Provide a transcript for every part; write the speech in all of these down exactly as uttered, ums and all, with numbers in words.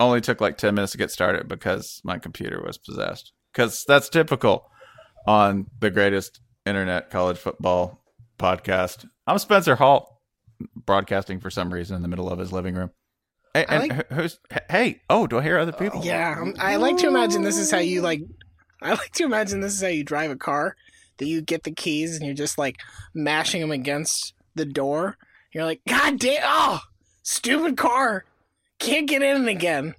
only took like ten minutes to get started because my computer was possessed. Because that's typical on the greatest internet college football podcast. I'm Spencer Hall, broadcasting for some reason in the middle of his living room. Hey, and like, who's? Hey, oh, do I hear other people? Yeah, I like to imagine this is how you like. I like to imagine this is how you drive a car. That you get the keys and you're just like mashing them against the door. You're like, God damn! Oh, stupid car, can't get in again.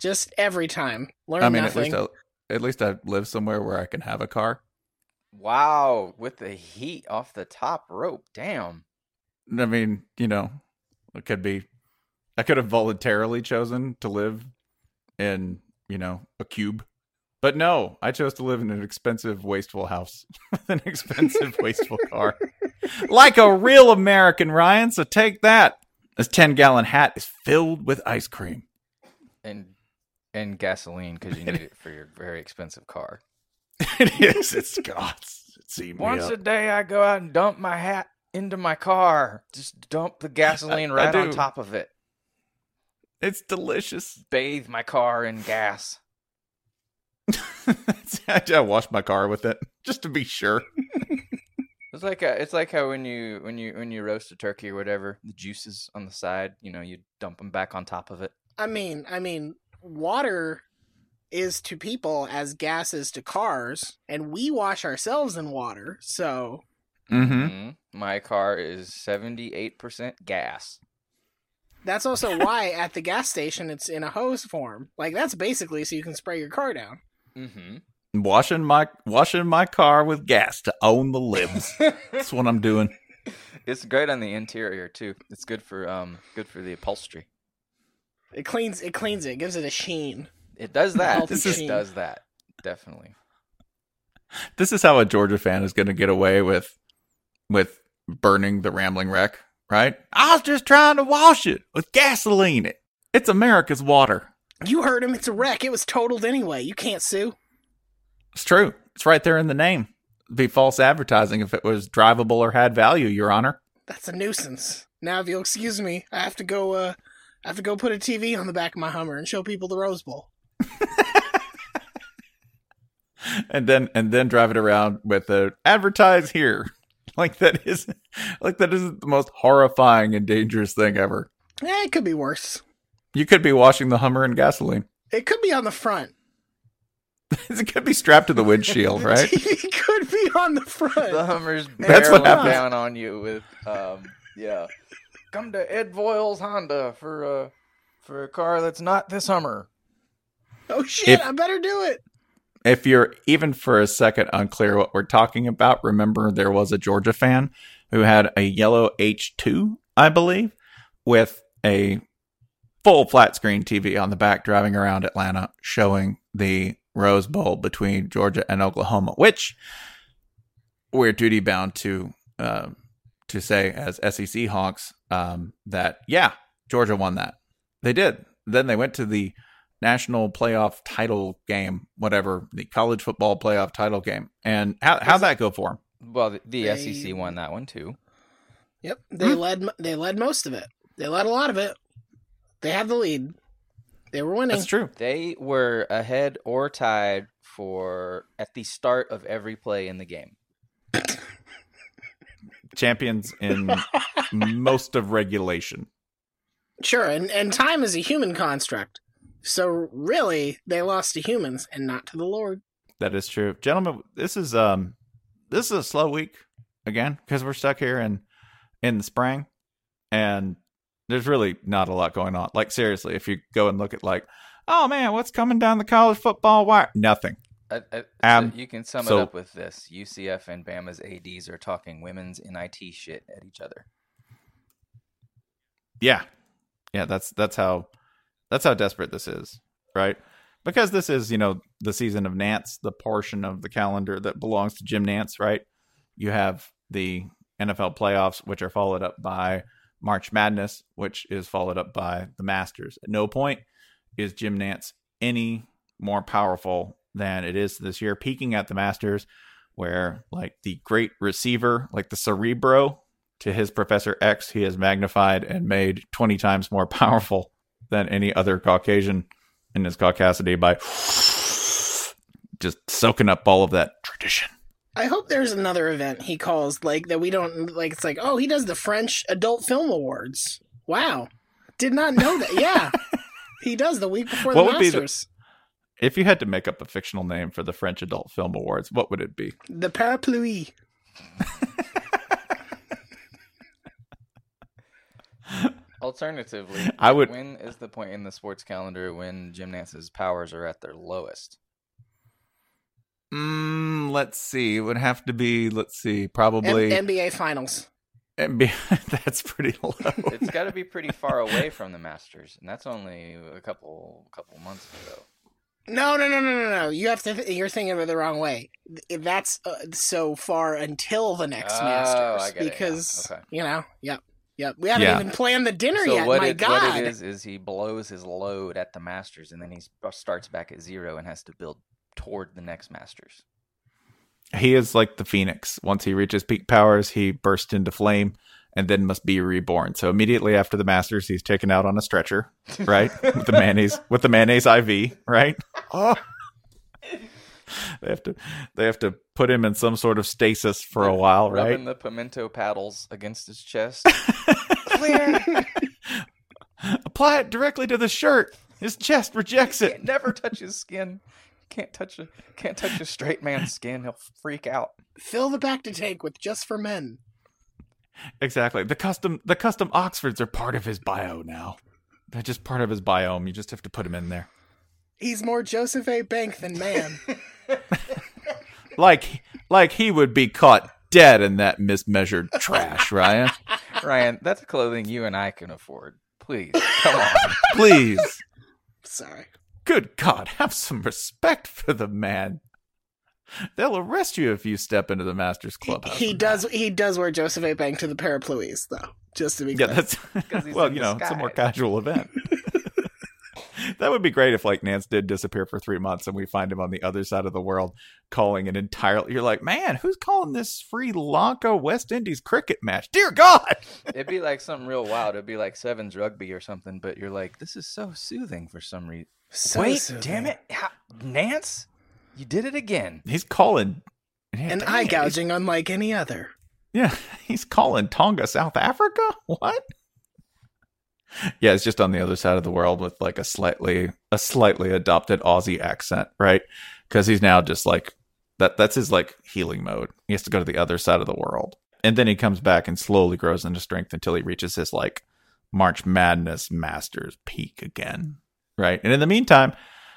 Just every time, learn I mean, nothing. At least I- At least I live somewhere where I can have a car. Wow, with the heat off the top rope. Damn. I mean, you know, it could be, I could have voluntarily chosen to live in, you know, a cube. But no, I chose to live in an expensive, wasteful house with an expensive, wasteful car. Like a real American, Ryan, so take that. This ten-gallon hat is filled with ice cream. And And gasoline, because you need it for your very expensive car. It is. It's God. It Once a day, I go out and dump my hat into my car. Just dump the gasoline I, right I on top of it. It's delicious. Bathe my car in gas. I wash my car with it just to be sure. It's like a, it's like how when you when you when you roast a turkey or whatever, the juices on the side, you know, you dump them back on top of it. I mean, I mean. Water is to people as gas is to cars, and we wash ourselves in water, so... Mm-hmm. My car is seventy-eight percent gas. That's also why at the gas station it's in a hose form. Like, that's basically so you can spray your car down. Mm-hmm. Washing my, washing my car with gas to own the limbs. That's what I'm doing. It's great on the interior, too. It's good for um, good for the upholstery. It cleans it, cleans it. It gives it a sheen. It does that. This is, does that. Definitely. This is how a Georgia fan is going to get away with with burning the Rambling Wreck, right? I was just trying to wash it with gasoline. It. It's America's water. You heard him. It's a wreck. It was totaled anyway. You can't sue. It's true. It's right there in the name. It'd be false advertising if it was drivable or had value, Your Honor. That's a nuisance. Now, if you'll excuse me, I have to go... Uh, I have to go put a T V on the back of my Hummer and show people the Rose Bowl. and then and then drive it around with a advertise here. Like that is like that is the most horrifying and dangerous thing ever. Yeah, it could be worse. You could be washing the Hummer in gasoline. It could be on the front. It could be strapped to the windshield, right? It could be on the front. The Hummer's barreling down on you with um yeah. come to Ed Voil's Honda for a, for a car that's not this Hummer. Oh, shit, if, I better do it. If you're even for a second unclear what we're talking about, remember there was a Georgia fan who had a yellow H two, I believe, with a full flat screen T V on the back driving around Atlanta showing the Rose Bowl between Georgia and Oklahoma, which we're duty bound to uh, to say as S E C honks um, that, yeah, Georgia won that. They did. Then they went to the national playoff title game, whatever, the college football playoff title game. And how, how'd that go for them? Well, the, the they, S E C won that one too. Yep. They hmm. led They led most of it. They led a lot of it. They had the lead. They were winning. That's true. They were ahead or tied for at the start of every play in the game. Champions in most of regulation. Sure. And, and time is a human construct. So really, they lost to humans and not to the Lord. That is true. Gentlemen, this is um, this is a slow week, again, because we're stuck here in, in the spring. And there's really not a lot going on. Like, seriously, if you go and look at, like, oh, man, what's coming down the college football wire? Nothing. Uh, uh, um, so you can sum so, it up with this. U C F and Bama's A Ds are talking women's N I T shit at each other. Yeah. Yeah, that's that's how... That's how desperate this is, right? Because this is, you know, the season of Nantz, the portion of the calendar that belongs to Jim Nantz, right? You have the N F L playoffs, which are followed up by March Madness, which is followed up by the Masters. At no point is Jim Nantz any more powerful than it is this year, peaking at the Masters, where, like, the great receiver, like the Cerebro, to his Professor X, he is magnified and made twenty times more powerful than any other Caucasian in his caucasity by just soaking up all of that tradition. I hope there's another event he calls, like, that we don't, like, it's like, oh, he does the French Adult Film Awards. Wow. Did not know that. Yeah. He does the week before the Masters. The, if you had to make up a fictional name for the French Adult Film Awards, what would it be? The Parapluie. Alternatively, I would, when is the point in the sports calendar when Jim Nance's powers are at their lowest? Mm, let's see. It would have to be, let's see, probably... M- N B A Finals. N B A, that's pretty low. It's got to be pretty far away from the Masters, and that's only a couple couple months ago. No, no, no, no, no, no. You have to th- you're thinking of it the wrong way. That's uh, so far until the next oh, Masters. I get because, it, yeah. Okay. You know, yep. Yeah, we haven't yeah. even planned the dinner so yet, what my it, God. So what it is, is he blows his load at the Masters, and then he starts back at zero and has to build toward the next Masters. He is like the Phoenix. Once he reaches peak powers, he bursts into flame and then must be reborn. So immediately after the Masters, he's taken out on a stretcher, right? with the mayonnaise with the mayonnaise I V, right? Oh. They have to they have to put him in some sort of stasis for They're a while, rubbing right? Rubbing the pimento paddles against his chest. Clear. Apply it directly to the shirt. His chest rejects it. It never touches skin. Can't touch a can't touch a straight man's skin. He'll freak out. Fill the back to tank with just for men. Exactly. The custom the custom Oxfords are part of his bio now. They're just part of his biome. You just have to put him in there. He's more Joseph A. Bank than man. Like, like he would be caught dead in that mismeasured trash, Ryan. Ryan, that's clothing you and I can afford. Please, come on. Please. Sorry. Good God, have some respect for the man. They'll arrest you if you step into the Masters clubhouse. He, he does. That. He does wear Joseph A. Bank to the parapluies, though. Just to be yeah, clear. That's well, you know, sky. It's a more casual event. That would be great if, like, Nance did disappear for three months and we find him on the other side of the world calling an entire... You're like, man, who's calling this Sri Lanka West Indies cricket match? Dear God! It'd be like something real wild. It'd be like Sevens Rugby or something, but you're like, this is so soothing for some reason. So Wait, soothing. damn it. How- Nance, you did it again. He's calling... Man, An eye gouging he's... unlike any other. Yeah, he's calling Tonga, South Africa? What? Yeah, it's just on the other side of the world with like a slightly a slightly adopted Aussie accent, right? Because he's now just like that. That's his like healing mode. He has to go to the other side of the world. And then he comes back and slowly grows into strength until he reaches his like March Madness Masters peak again. Right. And in the meantime,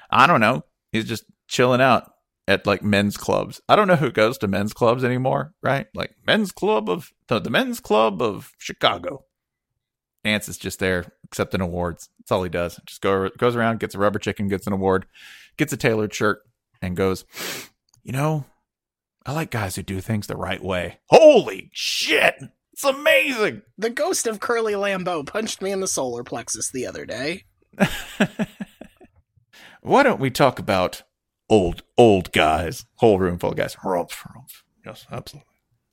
I don't know. He's just chilling out at like men's clubs. I don't know who goes to men's clubs anymore. Right. Like men's club of the, the men's club of Chicago. Nantz is just there accepting awards. That's all he does. Just go goes around, gets a rubber chicken, gets an award, gets a tailored shirt, and goes, you know, I like guys who do things the right way. Holy shit! It's amazing! The ghost of Curly Lambeau punched me in the solar plexus the other day. Why don't we talk about old, old guys? Whole room full of guys. Rumpf, rumpf. Yes, absolutely.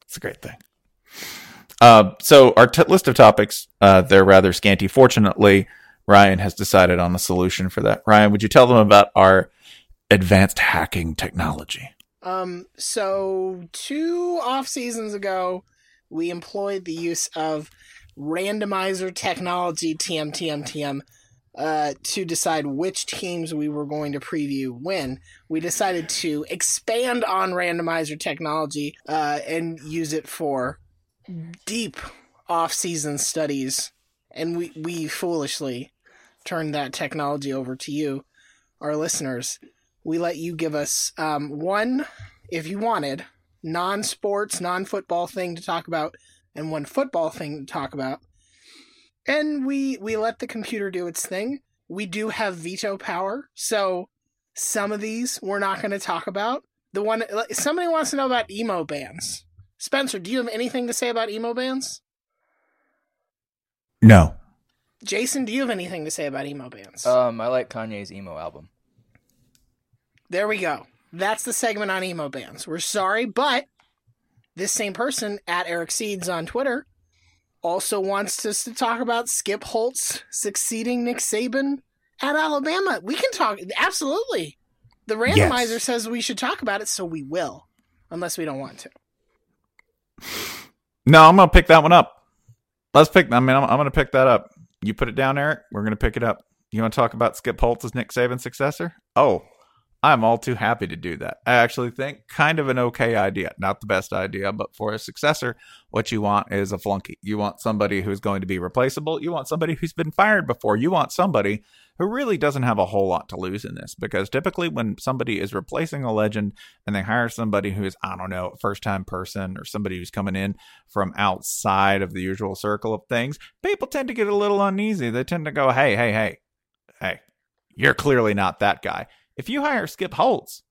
It's a great thing. Uh, so our t- list of topics, uh, they're rather scanty. Fortunately, Ryan has decided on the solution for that. Ryan, would you tell them about our advanced hacking technology? Um, so two off seasons ago, we employed the use of randomizer technology, T M, T M, T M, uh, to decide which teams we were going to preview when. We decided to expand on randomizer technology, uh, and use it for deep off-season studies, and we, we foolishly turned that technology over to you, our listeners. We let you give us um, one, if you wanted, non-sports, non-football thing to talk about, and one football thing to talk about. And we we let the computer do its thing. We do have veto power, so some of these we're not going to talk about. The one somebody wants to know about emo bands. Spencer, do you have anything to say about emo bands? No. Jason, do you have anything to say about emo bands? Um, I like Kanye's emo album. There we go. That's the segment on emo bands. We're sorry, but this same person, at Eric Seeds on Twitter, also wants us to talk about Skip Holtz succeeding Nick Saban at Alabama. We can talk. Absolutely. The randomizer yes. says we should talk about it, so we will, unless we don't want to. No, I'm gonna pick that one up. Let's pick. I mean, I'm, I'm gonna pick that up. You put it down, Eric. We're gonna pick it up. You want to talk about Skip Holtz as Nick Saban's successor? Oh, I'm all too happy to do that. I actually think kind of an okay idea, not the best idea, but for a successor, what you want is a flunky. You want somebody who's going to be replaceable. You want somebody who's been fired before. You want somebody who really doesn't have a whole lot to lose in this, because typically when somebody is replacing a legend and they hire somebody who is, I don't know, a first-time person or somebody who's coming in from outside of the usual circle of things, people tend to get a little uneasy. They tend to go, hey, hey, hey, hey, you're clearly not that guy. If you hire Skip Holtz,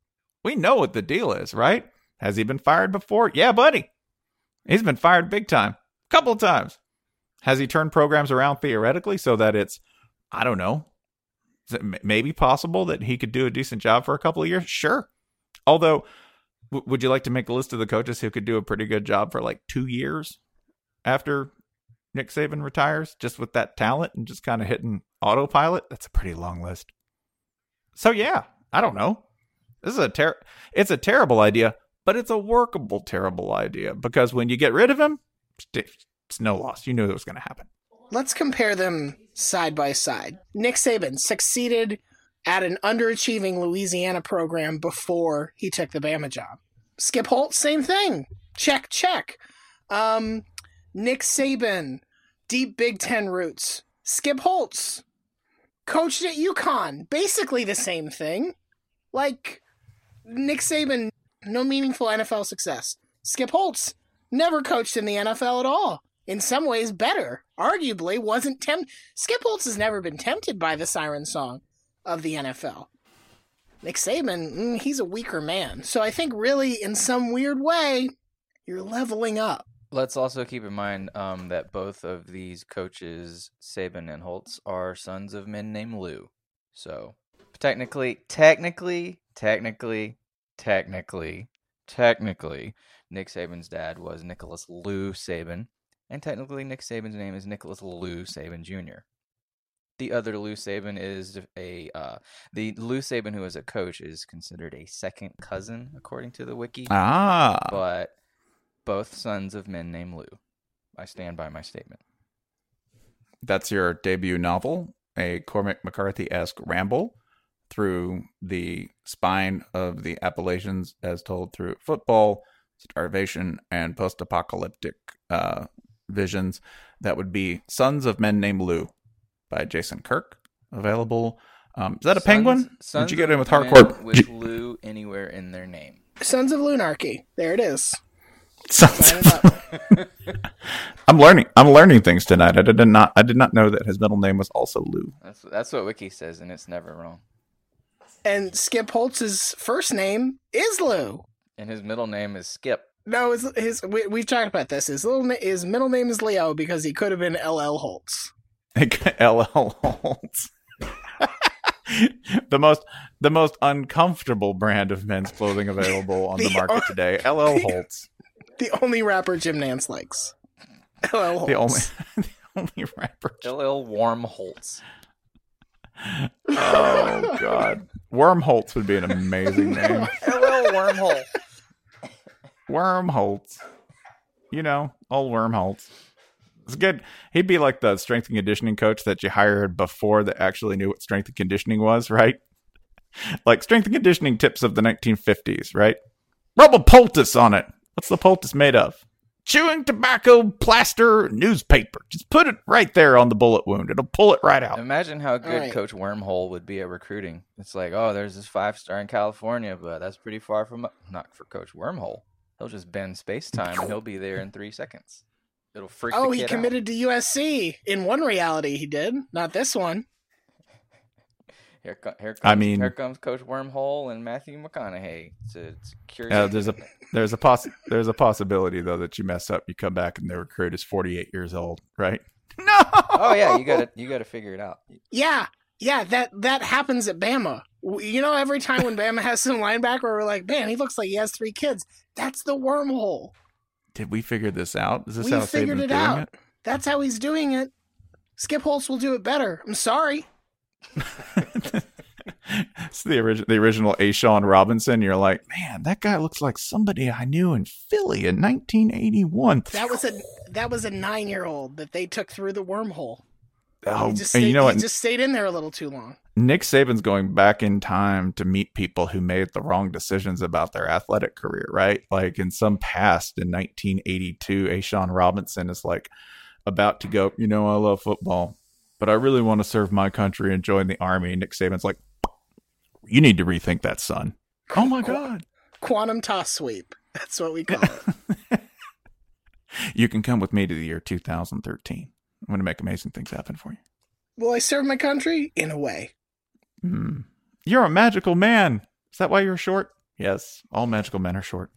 we know what the deal is, right? Has he been fired before? Yeah, buddy. He's been fired big time. A couple of times. Has he turned programs around theoretically so that it's, I don't know, is it maybe possible that he could do a decent job for a couple of years? Sure. Although, w- would you like to make a list of the coaches who could do a pretty good job for like two years after Nick Saban retires, just with that talent and just kind of hitting autopilot? That's a pretty long list. So yeah, I don't know. This is a ter- It's a terrible idea, but it's a workable, terrible idea, because when you get rid of him, it's no loss. You knew it was going to happen. Let's compare them side by side. Nick Saban succeeded at an underachieving Louisiana program before he took the Bama job. Skip Holtz, same thing. Check, check. Um, Nick Saban, deep Big Ten roots. Skip Holtz, coached at UConn. Basically the same thing. Like, Nick Saban, no meaningful N F L success. Skip Holtz, never coached in the N F L at all. In some ways, better. Arguably, wasn't tempted. Skip Holtz has never been tempted by the siren song of the N F L. Nick Saban, mm, he's a weaker man. So I think really, in some weird way, you're leveling up. Let's also keep in mind um, that both of these coaches, Saban and Holtz, are sons of men named Lou. So technically, technically, technically, technically, technically, Nick Saban's dad was Nicholas Lou Saban. And technically, Nick Saban's name is Nicholas Lou Saban Junior The other Lou Saban is a uh, the Lou Saban who is a coach is considered a second cousin, according to the wiki. Ah, but both sons of men named Lou. I stand by my statement. That's your debut novel, a Cormac McCarthy-esque ramble through the spine of the Appalachians as told through football, starvation, and post-apocalyptic uh, visions. That would be Sons of Men Named Lou by Jason Kirk, available. Um, is that a Sons, penguin? Sons Did you get in with hardcore? With Lou anywhere in their name. Sons of Lunarchy. There it is. Sons of... I'm learning. I'm learning things tonight. I did not. I did not know that his middle name was also Lou. That's that's what Wiki says, and it's never wrong. And Skip Holtz's first name is Lou, and his middle name is Skip. No, his, his we, we've talked about this. His little na- his middle name is Leo because he could have been L L. Holtz. L L. Holtz. The most the most uncomfortable brand of men's clothing available on the, the market today. L L. Holtz. The only rapper Jim Nantz likes. L L. Holtz. The only, the only rapper. L L. Wormholz. Oh, God. Wormholz would be an amazing name. L L. Wormholz. Wormholz. You know, old Wormholz. It's good. He'd be like the strength and conditioning coach that you hired before that actually knew what strength and conditioning was, right? Like strength and conditioning tips of the nineteen fifties, right? Rub a poultice on it. What's the poultice made of? Chewing tobacco, plaster, newspaper. Just put it right there on the bullet wound. It'll pull it right out. Imagine how good right. Coach Wormholz would be at recruiting. It's like, oh, there's this five-star in California, but that's pretty far from... Not for Coach Wormholz. He'll just bend space-time, and he'll be there in three seconds. It'll freak oh, the kid out. Oh, he committed to U S C. In one reality, he did. Not this one. Here, co- here, comes, I mean, here comes Coach Wormholz and Matthew McConaughey to secure. Uh, there's a there's a poss- there's a possibility though that you mess up, you come back, and the recruit is forty-eight years old, right? No. Oh yeah, you gotta you gotta figure it out. Yeah, yeah, that that happens at Bama. You know, every time when Bama has some linebacker, we're like, man, he looks like he has three kids. That's the Wormholz. Did we figure this out? Is this we how Saban's figured it doing out? It? That's how he's doing it. Skip Holtz will do it better. I'm sorry. It's the original, the original A'Shawn Robinson. You're like, man, that guy looks like somebody I knew in Philly in nineteen eighty-one. That was a that was a nine year old that they took through the Wormholz. Oh, he just stayed, and you know what? He just stayed in there a little too long. Nick Saban's going back in time to meet people who made the wrong decisions about their athletic career, right? Like in some past in nineteen eighty-two, A'Shawn Robinson is like about to go, you know, I love football, but I really want to serve my country and join the army. Nick Saban's like, you need to rethink that, son. Oh, my God. Quantum toss sweep. That's what we call it. You can come with me to the year two thousand thirteen. I'm going to make amazing things happen for you. Will I serve my country? In a way. Mm. You're a magical man. Is that why you're short? Yes. All magical men are short.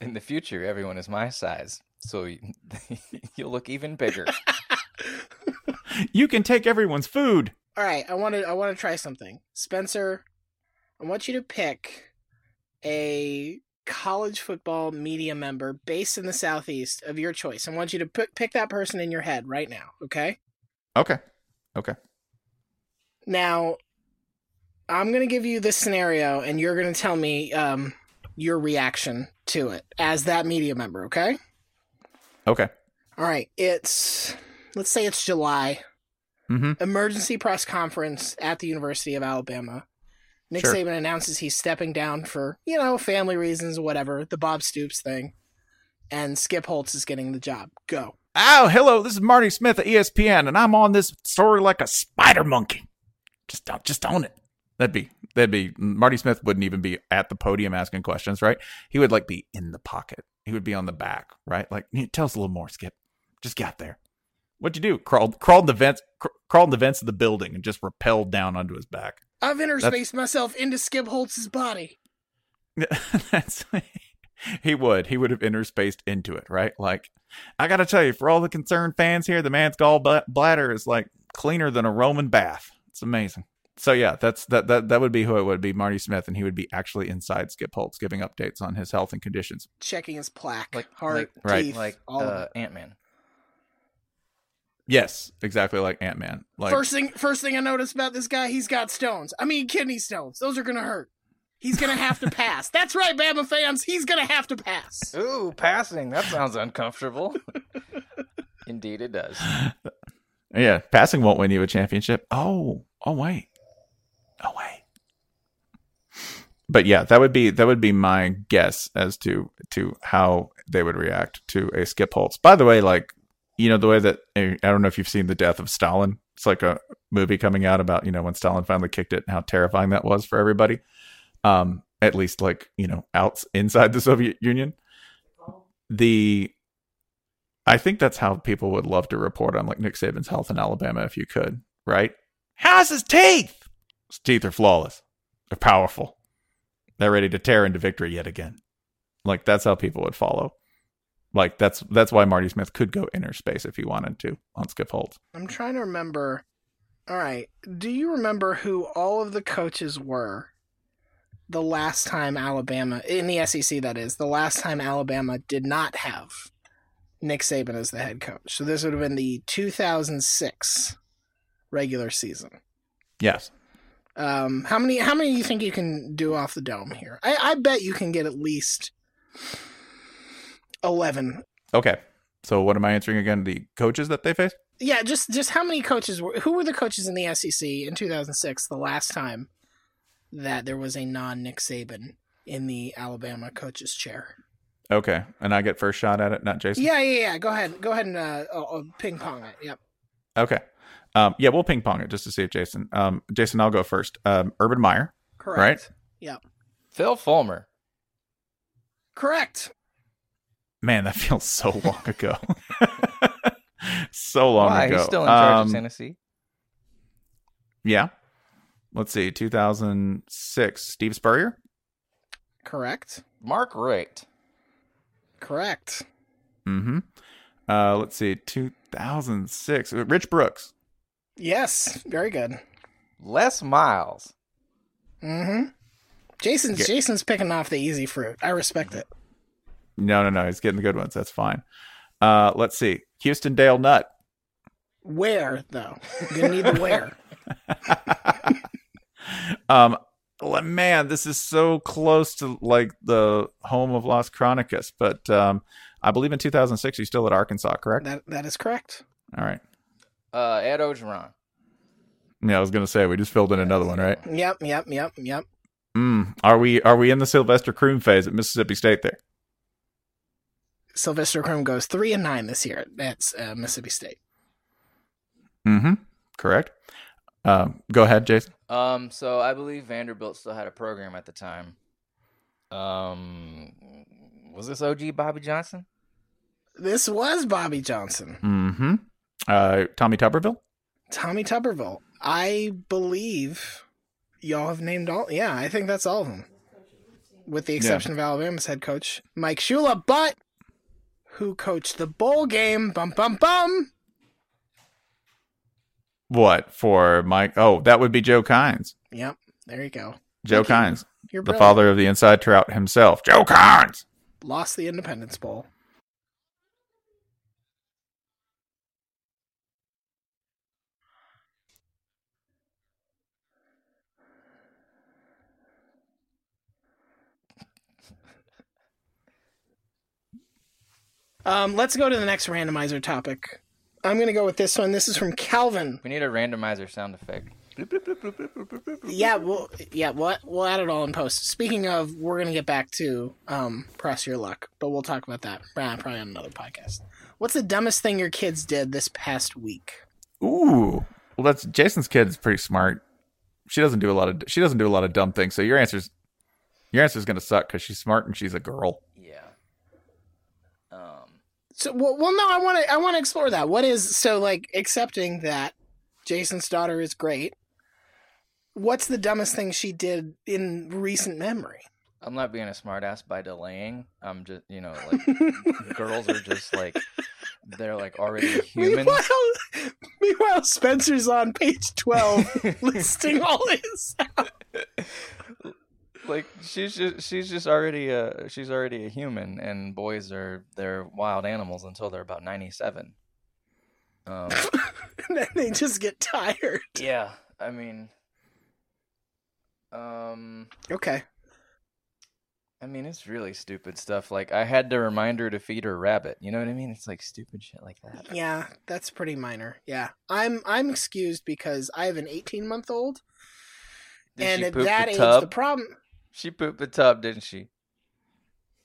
In the future, everyone is my size. So you'll look even bigger. You can take everyone's food. All right, I want to. I want to try something, Spencer. I want you to pick a college football media member based in the Southeast of your choice. I want you to pick pick that person in your head right now. Okay. Okay. Okay. Now, I'm going to give you this scenario, and you're going to tell me um, your reaction to it as that media member. Okay. Okay. All right. It's. Let's say it's July. Mm-hmm. Emergency press conference at the University of Alabama. Nick sure. Saban announces he's stepping down for, you know, family reasons, whatever, the Bob Stoops thing. And Skip Holtz is getting the job. Go. Oh, hello. This is Marty Smith at E S P N, and I'm on this story like a spider monkey. Just don't, just own it. That'd be, that'd be, Marty Smith wouldn't even be at the podium asking questions, right? He would like be in the pocket. He would be on the back, right? Like, tell us a little more, Skip. Just got there. What'd you do? Crawled, crawled the vents, cr- crawled the vents of the building, and just rappelled down onto his back. I've interspaced that's, myself into Skip Holtz's body. That's he would, he would have interspaced into it, right? Like, I gotta tell you, for all the concerned fans here, the man's gallbladder is like cleaner than a Roman bath. It's amazing. So yeah, that's that that that would be who it would be, Marty Smith, and he would be actually inside Skip Holtz, giving updates on his health and conditions, checking his plaque, like heart, like, teeth, right. like all uh, Ant-Man. Yes, exactly like Ant-Man. Like, first thing first thing I noticed about this guy, he's got stones. I mean, kidney stones. Those are going to hurt. He's going to have to pass. That's right, Bama fans. He's going to have to pass. Ooh, passing. That sounds uncomfortable. Indeed it does. Yeah, passing won't win you a championship. Oh, oh, wait. Oh, wait. but yeah, that would be that would be my guess as to to how they would react to a Skip Holtz. By the way, like, you know, the way that, I don't know if you've seen The Death of Stalin. It's like a movie coming out about, you know, when Stalin finally kicked it and how terrifying that was for everybody. Um, at least like, you know, out inside the Soviet Union. The, I think that's how people would love to report on like Nick Saban's health in Alabama if you could, right? How's his teeth? His teeth are flawless. They're powerful. They're ready to tear into victory yet again. Like, that's how people would follow. Like, that's that's why Marty Smith could go inner space if he wanted to on Skip Holtz. I'm trying to remember. All right. Do you remember who all of the coaches were the last time Alabama, in the S E C that is, the last time Alabama did not have Nick Saban as the head coach? So this would have been the two thousand six regular season. Yes. Um, how many How many do you think you can do off the dome here? I, I bet you can get at least eleven. Okay, so what am I answering again? The coaches that they faced? Yeah, just just how many coaches were? Who were the coaches in the S E C in two thousand six? The last time that there was a non Nick Saban in the Alabama coach's chair. Okay, and I get first shot at it, not Jason. Yeah, yeah, yeah. Go ahead, go ahead and uh, I'll ping pong it. Yep. Okay. Um, yeah, we'll ping pong it just to see if Jason. Um, Jason, I'll go first. Um, Urban Meyer. Correct. Right. Yep. Phil Fulmer. Correct. Man, that feels so long ago. so long Why? ago. He's still in charge um, of Tennessee. Yeah. Let's see. two thousand six. Steve Spurrier. Correct. Mark Wright. Correct. Mm-hmm. Uh, let's see. two thousand six. Rich Brooks. Yes. Very good. Les Miles. Mm-hmm. Jason's, yeah. Jason's picking off the easy fruit. I respect it. No, no, no. He's getting the good ones. That's fine. Uh, let's see. Houston Dale Nutt. Where, though? You're going to need the where. um, man, this is so close to like the home of Las Crónicas, but um, I believe in two thousand six, he's still at Arkansas, correct? That That is correct. All right. Uh, Ed Ogeron. Yeah, I was going to say, we just filled in That's another one, right? Yep, yep, yep, yep. Mm, are we Are we in the Sylvester Croom phase at Mississippi State there? Sylvester Croom goes three and nine this year. That's uh, Mississippi State. Mm-hmm. Correct. Um, go ahead, Jason. Um, so I believe Vanderbilt still had a program at the time. Um, was this O G Bobby Johnson? This was Bobby Johnson. Mm-hmm. Uh, Tommy Tuberville. Tommy Tuberville. I believe y'all have named all. Yeah, I think that's all of them, with the exception yeah. of Alabama's head coach Mike Shula, but. Who coached the bowl game? Bum, bum, bum. What for Mike? Oh, that would be Joe Kines. Yep. There you go. Joe Thank Kines. You. The father of the inside trout himself. Joe Kines. Lost the Independence Bowl. Um, let's go to the next randomizer topic. I'm going to go with this one. This is from Calvin. We need a randomizer sound effect. Yeah, we'll, yeah, we'll, we'll add it all in post. Speaking of, we're going to get back to um, press your luck, but we'll talk about that probably on another podcast. What's the dumbest thing your kids did this past week? Ooh, well, that's Jason's kid is pretty smart. She doesn't do a lot of she doesn't do a lot of dumb things. So your answer's your answer's going to suck because she's smart and she's a girl. Yeah. Um. So well, well no, I want to I want to explore that. What is so like accepting that Jason's daughter is great? What's the dumbest thing she did in recent memory? I'm not being a smartass by delaying. I'm just, you know, like girls are just like they're like already human. Meanwhile, meanwhile Spencer's on page twelve listing all his out. Like she's just she's just already a she's already a human, and boys are they're wild animals until they're about ninety-seven. Um, and then they just get tired. Yeah, I mean, um, okay. I mean, it's really stupid stuff. Like I had to remind her to feed her rabbit. You know what I mean? It's like stupid shit like that. Yeah, that's pretty minor. Yeah, I'm I'm excused because I have an eighteen month old, and at that age, the problem. She pooped the tub, didn't she?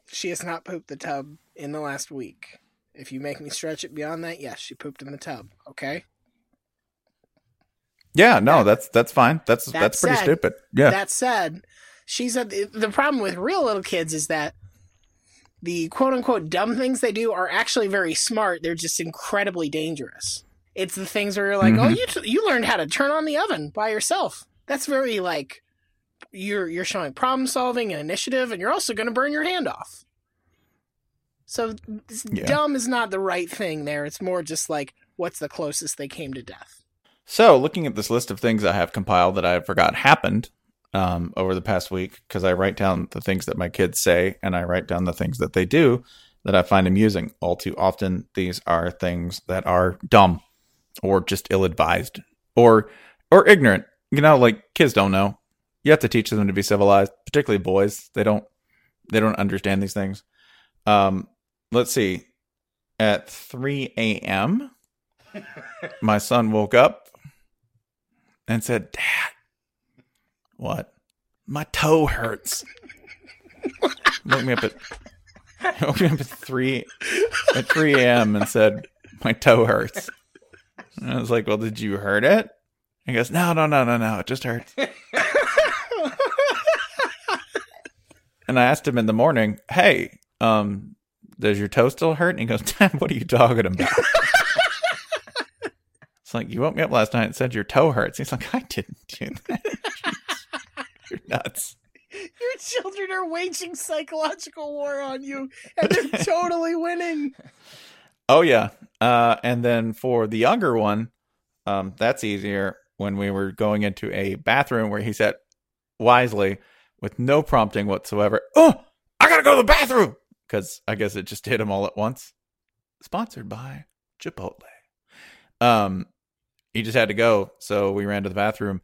She has not pooped the tub in the last week. If you make me stretch it beyond that, yes, she pooped in the tub. Okay. Yeah, no, that's that's fine. That's that that's said, pretty stupid. Yeah. That said, she said the problem with real little kids is that the quote unquote dumb things they do are actually very smart. They're just incredibly dangerous. It's the things where you're like, mm-hmm. oh, you t- you learned how to turn on the oven by yourself. That's very like you're you're showing problem solving and initiative, and you're also going to burn your hand off. So yeah. dumb is not the right thing there. It's more just like what's the closest they came to death. So, looking at this list of things I have compiled that I forgot happened um, over the past week, because I write down the things that my kids say, and I write down the things that they do that I find amusing. All too often, these are things that are dumb, or just ill-advised, or or ignorant. You know, like, kids don't know. You have to teach them to be civilized, particularly boys. They don't they don't understand these things. Um, let's see. At three a.m., my son woke up and said, "Dad, what? My toe hurts." woke me up at woke me up at three at three a m and said, "My toe hurts." And I was like, "Well, did you hurt it?" He goes, "No, no, no, no, no, it just hurts." And I asked him in the morning, "Hey, um, does your toe still hurt?" And he goes, "Dad, what are you talking about?" It's like, "You woke me up last night and said your toe hurts." He's like, "I didn't do that." You're nuts. Your children are waging psychological war on you, and they're totally winning. Oh, yeah. Uh, and then for the younger one, um, that's easier. When we were going into a bathroom where he said, wisely, with no prompting whatsoever, "Oh, I got to go to the bathroom." Because I guess it just hit him all at once. Sponsored by Chipotle. Um. He just had to go, so we ran to the bathroom,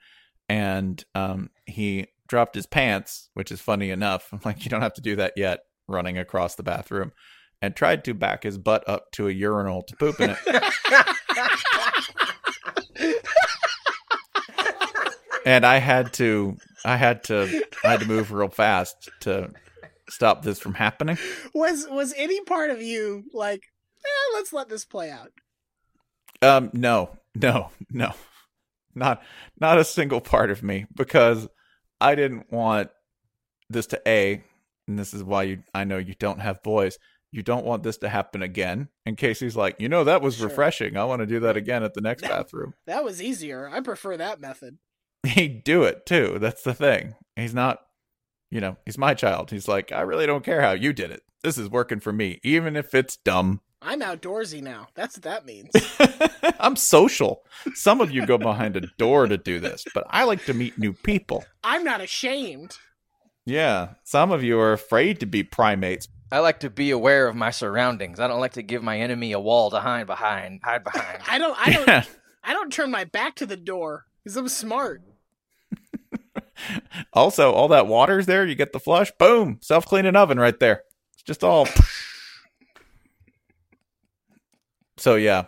and um, he dropped his pants, which is funny enough. I'm like, "You don't have to do that yet," running across the bathroom, and tried to back his butt up to a urinal to poop in it. And I had to, I had to, I had to move real fast to stop this from happening. Was was any part of you like, eh, "Let's let this play out"? Um, no. No, no, not not a single part of me, because I didn't want this to a, and this is why you, I know you don't have boys. You don't want this to happen again in case he's like, "You know, that was sure. refreshing. I want to do that again at the next that, bathroom. That was easier. I prefer that method." He'd do it too. That's the thing. He's not, you know, he's my child. He's like, "I really don't care how you did it. This is working for me, even if it's dumb." I'm outdoorsy now. That's what that means. I'm social. Some of you go behind a door to do this, but I like to meet new people. I'm not ashamed. Yeah. Some of you are afraid to be primates. I like to be aware of my surroundings. I don't like to give my enemy a wall to hide behind. Hide behind. I don't I don't yeah. I don't turn my back to the door because I'm smart. Also, all that water's there, you get the flush, boom, self-cleaning oven right there. It's just all So, yeah,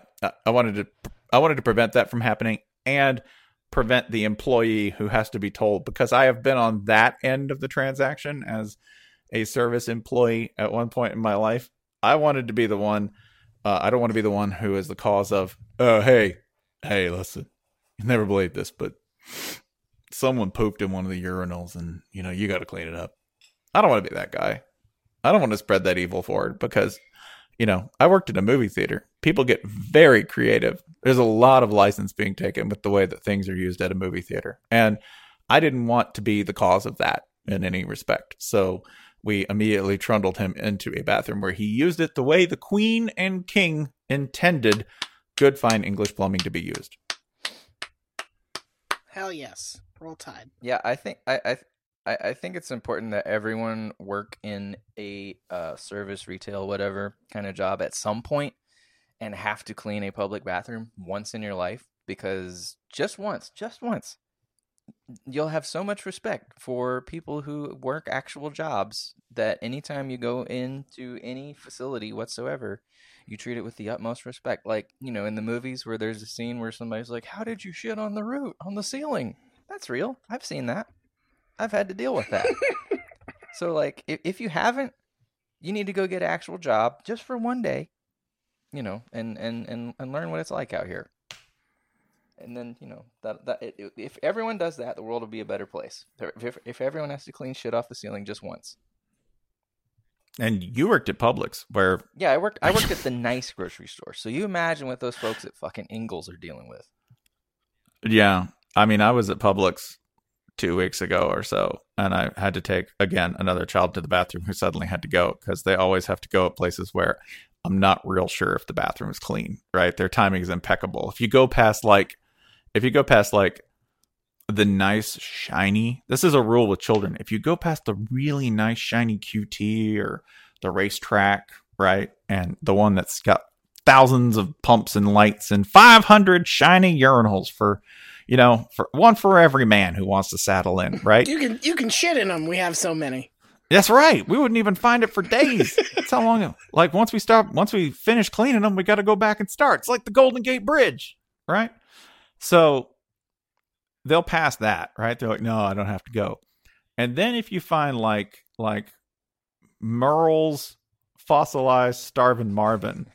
I wanted to I wanted to prevent that from happening and prevent the employee who has to be told, because I have been on that end of the transaction as a service employee at one point in my life. I wanted to be the one. Uh, I don't want to be the one who is the cause of, "Oh, hey, hey, listen, you never believe this, but someone pooped in one of the urinals and, you know, you got to clean it up." I don't want to be that guy. I don't want to spread that evil forward because, you know, I worked in a movie theater. People get very creative. There's a lot of license being taken with the way that things are used at a movie theater. And I didn't want to be the cause of that in any respect. So we immediately trundled him into a bathroom where he used it the way the Queen and King intended good, fine English plumbing to be used. Hell yes. Roll Tide. Yeah, I think I, I I think it's important that everyone work in a uh, service, retail, whatever kind of job at some point and have to clean a public bathroom once in your life, because just once, just once, you'll have so much respect for people who work actual jobs that anytime you go into any facility whatsoever, you treat it with the utmost respect. Like, you know, in the movies where there's a scene where somebody's like, "How did you shit on the roof, on the ceiling?" That's real. I've seen that. I've had to deal with that. So, like, if, if you haven't, you need to go get an actual job just for one day, you know, and, and, and, and learn what it's like out here. And then, you know, that, that it, if everyone does that, the world will be a better place. If, if everyone has to clean shit off the ceiling just once. And you worked at Publix, where... Yeah, I worked I worked at the nice grocery store. So you imagine what those folks at fucking Ingles are dealing with. Yeah. I mean, I was at Publix two weeks ago or so, and I had to take, again, another child to the bathroom who suddenly had to go, because they always have to go at places where I'm not real sure if the bathroom is clean, right? Their timing is impeccable. If you go past, like... If you go past, like... the nice shiny, this is a rule with children, if you go past the really nice shiny Q T or the racetrack, right, and the one that's got thousands of pumps and lights and five hundred shiny urinals for, you know, for one for every man who wants to saddle in, right? You can you can shit in them. We have so many. That's right. We wouldn't even find it for days. That's how long. Like once we start, once we finish cleaning them, we got to go back and start. It's like the Golden Gate Bridge, right? So they'll pass that, right? They're like, no, I don't have to go. And then if you find like like Merle's fossilized Starvin' Marvin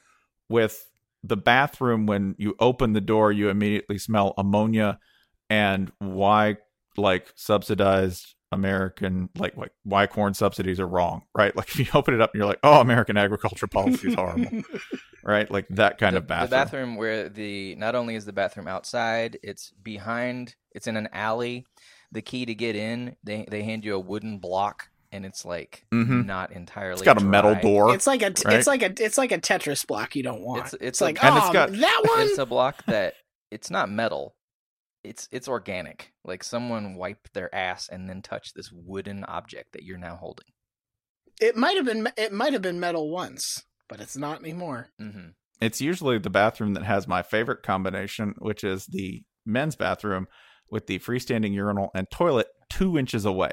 with the bathroom, when you open the door, you immediately smell ammonia and why like subsidized American, like, like why corn subsidies are wrong, right? Like if you open it up and you're like, oh, American agriculture policy is horrible, right? Like that kind the, of bathroom. The bathroom where the, not only is the bathroom outside, it's behind, it's in an alley. The key to get in, they they hand you a wooden block and it's like mm-hmm. not entirely It's got dry. A metal door. It's like a right? it's like a it's like a Tetris block you don't want. It's, it's, it's like, like and oh, it's got, that one. It's a block that it's not metal. It's it's organic. Like someone wiped their ass and then touched this wooden object that you're now holding. It might have been it might have been metal once, but it's not anymore. Mm-hmm. It's usually the bathroom that has my favorite combination, which is the men's bathroom with the freestanding urinal and toilet two inches away.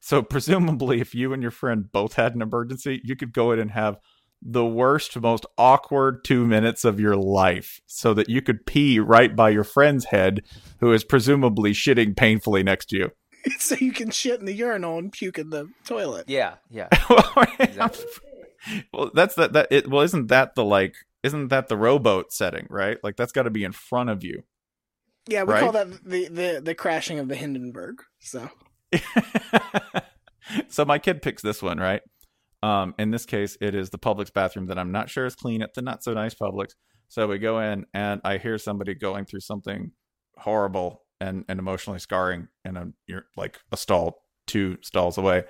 So presumably, if you and your friend both had an emergency, you could go in and have the worst, most awkward two minutes of your life so that you could pee right by your friend's head, who is presumably shitting painfully next to you. So you can shit in the urinal and puke in the toilet. Yeah, yeah. Exactly. Well, that's that. That it. Well, isn't that the like? Isn't that the rowboat setting? Right? Like that's got to be in front of you. Yeah, we right? call that the, the the crashing of the Hindenburg. So, so my kid picks this one, right? Um, in this case, it is the Publix bathroom that I'm not sure is clean at the not so nice Publix. So we go in and I hear somebody going through something horrible and, and emotionally scarring. And I'm you're like a stall, two stalls away.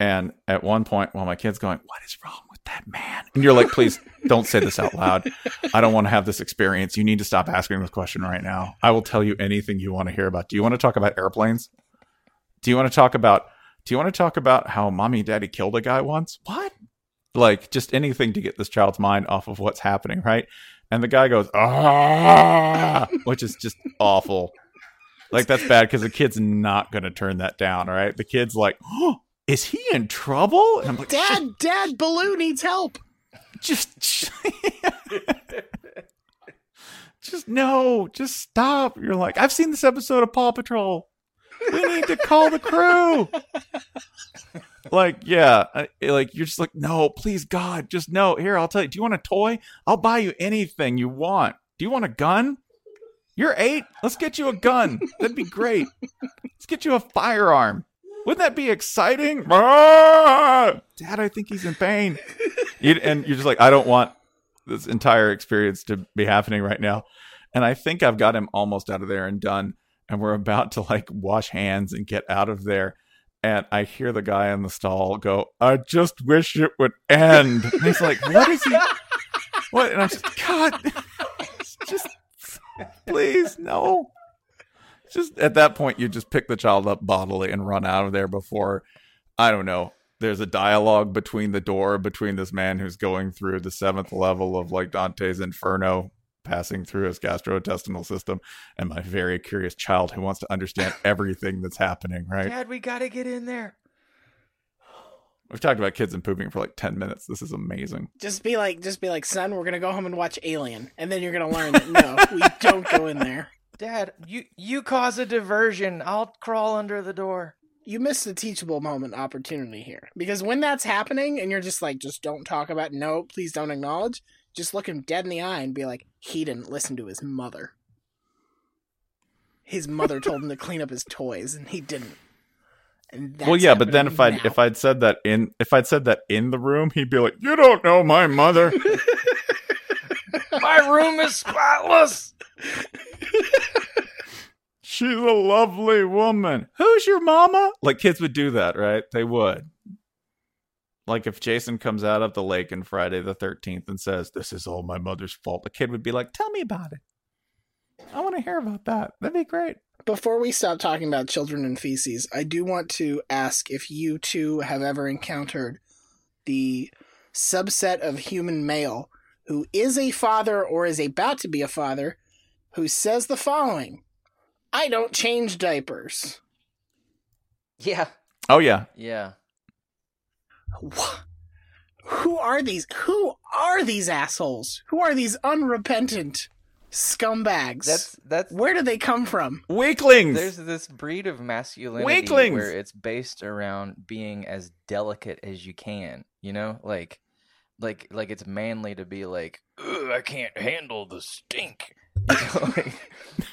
And at one point while well, my kid's going, what is wrong with that man? And you're like, please don't say this out loud. I don't want to have this experience. You need to stop asking this question right now. I will tell you anything you want to hear about. Do you want to talk about airplanes? Do you want to talk about Do you want to talk about how mommy and daddy killed a guy once? What? Like, just anything to get this child's mind off of what's happening, right? And the guy goes, ah, which is just awful. Like, that's bad because the kid's not going to turn that down, all right? The kid's like, oh, is he in trouble? And I'm like, Dad, shit. Dad, Baloo needs help. Just, just, just no, just stop. You're like, I've seen this episode of Paw Patrol. We need to call the crew. Like, yeah. I, like, you're just like, no, please, God, just no. Here, I'll tell you. Do you want a toy? I'll buy you anything you want. Do you want a gun? You're eight. Let's get you a gun. That'd be great. Let's get you a firearm. Wouldn't that be exciting? Ah! Dad, I think he's in pain. You, and you're just like, I don't want this entire experience to be happening right now. And I think I've got him almost out of there and done. And we're about to like wash hands and get out of there. And I hear the guy in the stall go, I just wish it would end. And he's like, what is he? What? And I'm just, God, just please, no. Just at that point, you just pick the child up bodily and run out of there before, I don't know, there's a dialogue between the door, between this man who's going through the seventh level of like Dante's Inferno, passing through his gastrointestinal system, and my very curious child who wants to understand everything that's happening, right? Dad, we got to get in there. We've talked about kids and pooping for like ten minutes. This is amazing. Just be like, just be like, son, we're going to go home and watch Alien, and then you're going to learn that, no, we don't go in there. Dad, you, you cause a diversion. I'll crawl under the door. you missed the teachable moment opportunity here. Because when that's happening and you're just like, just don't talk about, no, please don't acknowledge, just look him dead in the eye and be like, he didn't listen to his mother. His mother told him to clean up his toys and he didn't. And that's well, yeah, but then if I if I'd said that in if I'd said that in the room, he'd be like, you don't know my mother. My room is spotless. She's a lovely woman. Who's your mama? Like, kids would do that, right? They would. Like, if Jason comes out of the lake on Friday the thirteenth and says, this is all my mother's fault, the kid would be like, tell me about it. I want to hear about that. That'd be great. Before we stop talking about children and feces, I do want to ask if you two have ever encountered the subset of human male who is a father or is about to be a father who says the following. I don't change diapers. Yeah. Oh, yeah. Yeah. What? Who are these? Who are these assholes? Who are these unrepentant scumbags? That's that's. Where do they come from? Weaklings. There's this breed of masculinity Weaklings. Where it's based around being as delicate as you can. You know, like, like, like it's manly to be like, ugh, I can't handle the stink. like,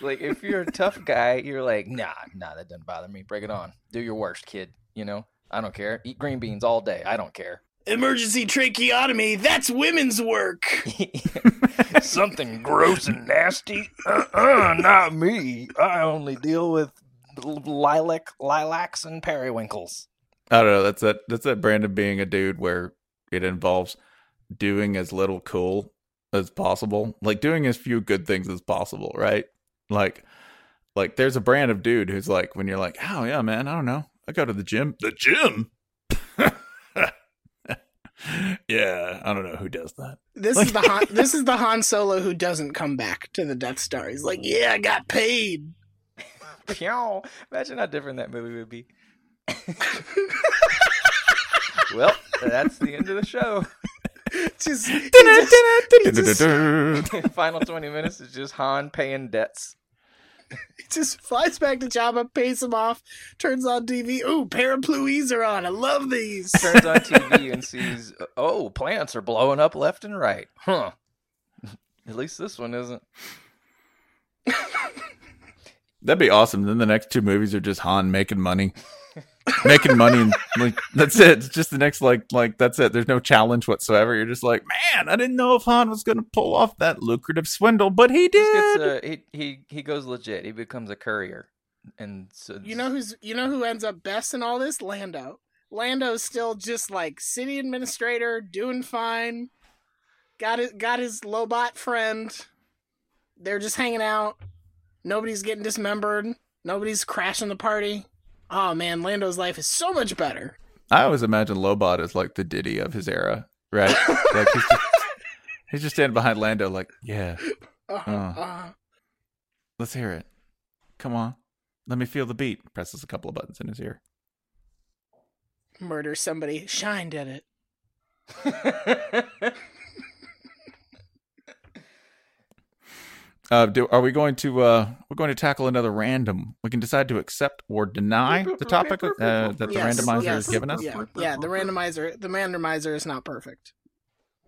like if you're a tough guy, you're like, nah, nah, that doesn't bother me. Bring it on. Do your worst, kid. You know, I don't care. Eat green beans all day. I don't care. Emergency tracheotomy. That's women's work. Something gross and nasty. Uh-uh, not me. I only deal with lilac, lilacs and periwinkles. I don't know. That's that. That's that brand of being a dude where it involves doing as little cool as possible, like doing as few good things as possible, right? Like, like there's a brand of dude who's like, when you're like, oh yeah, man, I don't know, I go to the gym, the gym. Yeah, I don't know who does that. This like, is the Han, this is the Han Solo who doesn't come back to the Death Star. He's like, yeah, I got paid. Imagine how different that movie would be. Well, that's the end of the show. Just, he just, he just, final twenty minutes is just Han paying debts. He just flies back to Jabba, pays him off, turns on T V. Ooh, parapluies are on. I love these. Turns on T V and sees, oh, plants are blowing up left and right. Huh. At least this one isn't. That'd be awesome. Then the next two movies are just Han making money. Making money and like that's it. It's just the next like like that's it. There's no challenge whatsoever. You're just like, man, I didn't know if Han was gonna pull off that lucrative swindle, but he did. Gets a, he he he goes legit. He becomes a courier, and so you know who's you know who ends up best in all this? Lando. Lando's still just like city administrator, doing fine. Got it. Got his Lobot friend. They're just hanging out. Nobody's getting dismembered. Nobody's crashing the party. Oh man, Lando's life is so much better. I always imagine Lobot as like the Diddy of his era, right? Like he's just, he's just standing behind Lando, like, yeah. Uh-huh, oh. uh-huh. Let's hear it. Come on, let me feel the beat. Presses a couple of buttons in his ear. Murder somebody. Shine did it. Uh, do, are we going to uh, we're going to tackle another random? We can decide to accept or deny the topic uh, that the yes, randomizer yes, has given us. Yeah, yeah, the randomizer the randomizer is not perfect.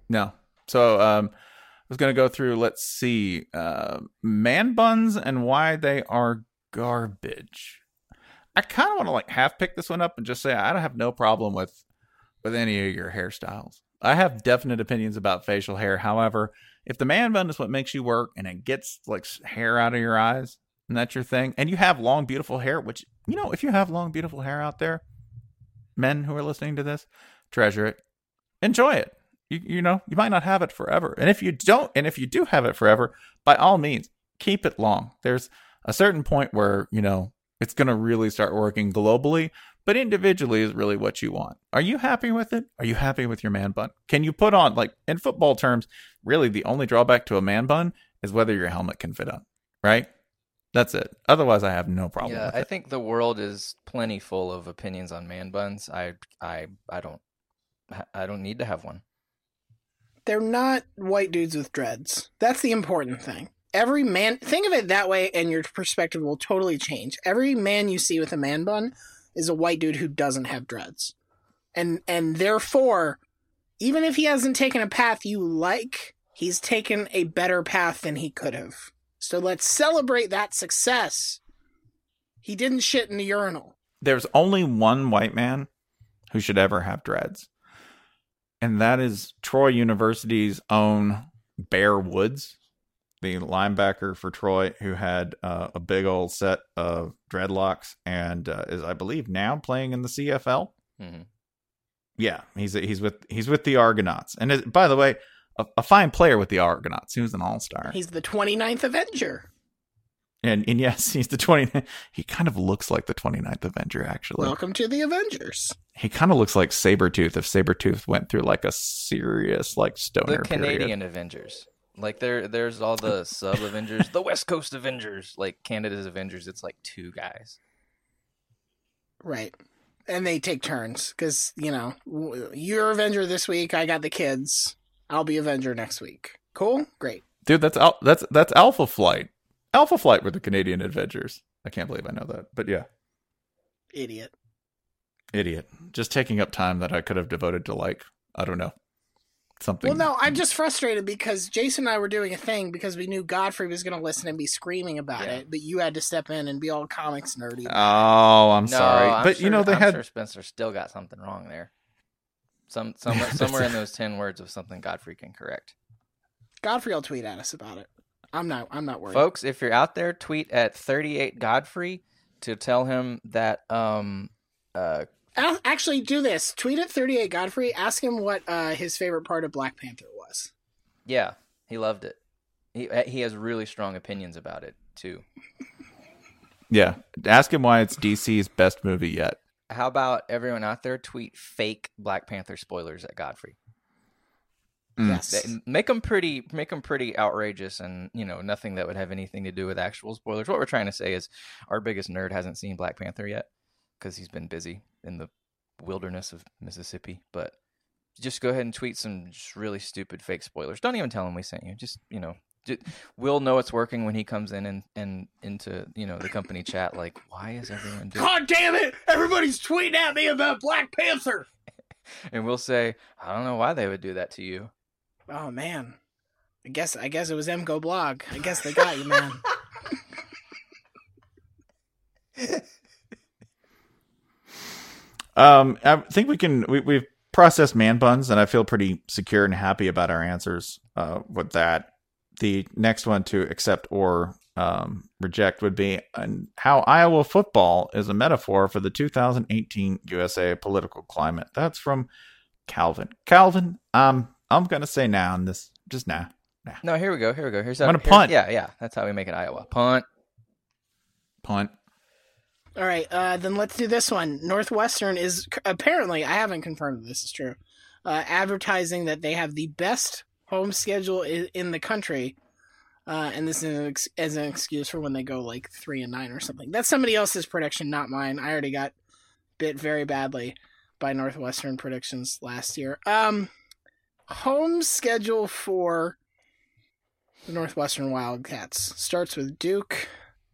No, so um, I was going to go through. Let's see, uh, man buns and why they are garbage. I kind of want to like half pick this one up and just say I don't have no problem with with any of your hairstyles. I have definite opinions about facial hair, however. If the man bun is what makes you work and it gets like hair out of your eyes and that's your thing and you have long, beautiful hair, which, you know, if you have long, beautiful hair out there, men who are listening to this, treasure it, enjoy it. You, you know, you might not have it forever. And if you don't, and if you do have it forever, by all means, keep it long. There's a certain point where, you know, it's going to really start working globally, but individually is really what you want. Are you happy with it? Are you happy with your man bun? Can you put on, like in football terms, really the only drawback to a man bun is whether your helmet can fit on, right? That's it. Otherwise, I have no problem yeah, with I it. I think the world is plenty full of opinions on man buns. I, I, I don't, I don't need to have one. They're not white dudes with dreads. That's the important thing. Every man, think of it that way and your perspective will totally change. Every man you see with a man bun is a white dude who doesn't have dreads. And and therefore, even if he hasn't taken a path you like, he's taken a better path than he could have. So let's celebrate that success. He didn't shit in the urinal. There's only one white man who should ever have dreads, and that is Troy University's own Bear Woods, the linebacker for Troy, who had uh, a big old set of dreadlocks and uh, is, I believe, now playing in the C F L. Mm-hmm. Yeah, he's he's with he's with the Argonauts. And it, by the way, a, a fine player with the Argonauts. He was an all-star. He's the twenty-ninth Avenger. And and yes, he's the twenty-ninth. He kind of looks like the twenty-ninth Avenger, actually. Welcome to the Avengers. He kind of looks like Sabretooth if Sabretooth went through like a serious like stoner The Canadian period. Avengers. Like there there's all the sub Avengers, the West Coast Avengers, like Canada's Avengers. It's like two guys. Right. And they take turns because, you know, you're Avenger this week. I got the kids. I'll be Avenger next week. Cool. Great. Dude, that's al- that's that's Alpha Flight. Alpha Flight were the Canadian Avengers. I can't believe I know that. But yeah. Idiot. Idiot. Just taking up time that I could have devoted to, like, I don't know, something. Well, no, I'm just frustrated because Jason and I were doing a thing because we knew Godfrey was going to listen and be screaming about yeah. it, but you had to step in and be all comics nerdy. Oh, I'm no, sorry. I'm but, sure, you know, they I'm had. Sure Spencer still got something wrong there. Some, some Somewhere in those ten words of something Godfrey can correct. Godfrey will tweet at us about it. I'm not I'm not worried. Folks, if you're out there, tweet at thirty-eight Godfrey to tell him that um uh I'll actually do this. Tweet at thirty-eight Godfrey, ask him what uh, his favorite part of Black Panther was. Yeah, he loved it. He he has really strong opinions about it, too. Yeah, ask him why it's D C's best movie yet. How about everyone out there tweet fake Black Panther spoilers at Godfrey? Yes. They make them pretty make them pretty outrageous and, you know, nothing that would have anything to do with actual spoilers. What we're trying to say is our biggest nerd hasn't seen Black Panther yet because he's been busy in the wilderness of Mississippi. But just go ahead and tweet some just really stupid fake spoilers. Don't even tell him we sent you. Just, you know, just, we'll know it's working when he comes in and, and into, you know, the company chat. Like, why is everyone doing God damn it! Everybody's tweeting at me about Black Panther! And we'll say, I don't know why they would do that to you. Oh man, I guess I guess it was M Go Blog. I guess they got you, man. um, I think we can. We, we've processed man buns, and I feel pretty secure and happy about our answers uh, with that. The next one to accept or um, reject would be how Iowa football is a metaphor for the two thousand eighteen U S A political climate. That's from Calvin. Calvin, um. I'm going to say now on this. Just now. Nah, nah. No, here we go. Here we go. Here's how I'm going to punt. Yeah, yeah. That's how we make it Iowa. Punt. Punt. All right. Uh, then let's do this one. Northwestern is apparently, I haven't confirmed this is true, uh, advertising that they have the best home schedule i- in the country. Uh, and this is an ex- as an excuse for when they go like three and nine or something. That's somebody else's prediction, not mine. I already got bit very badly by Northwestern predictions last year. Um, Home schedule for the Northwestern Wildcats starts with Duke,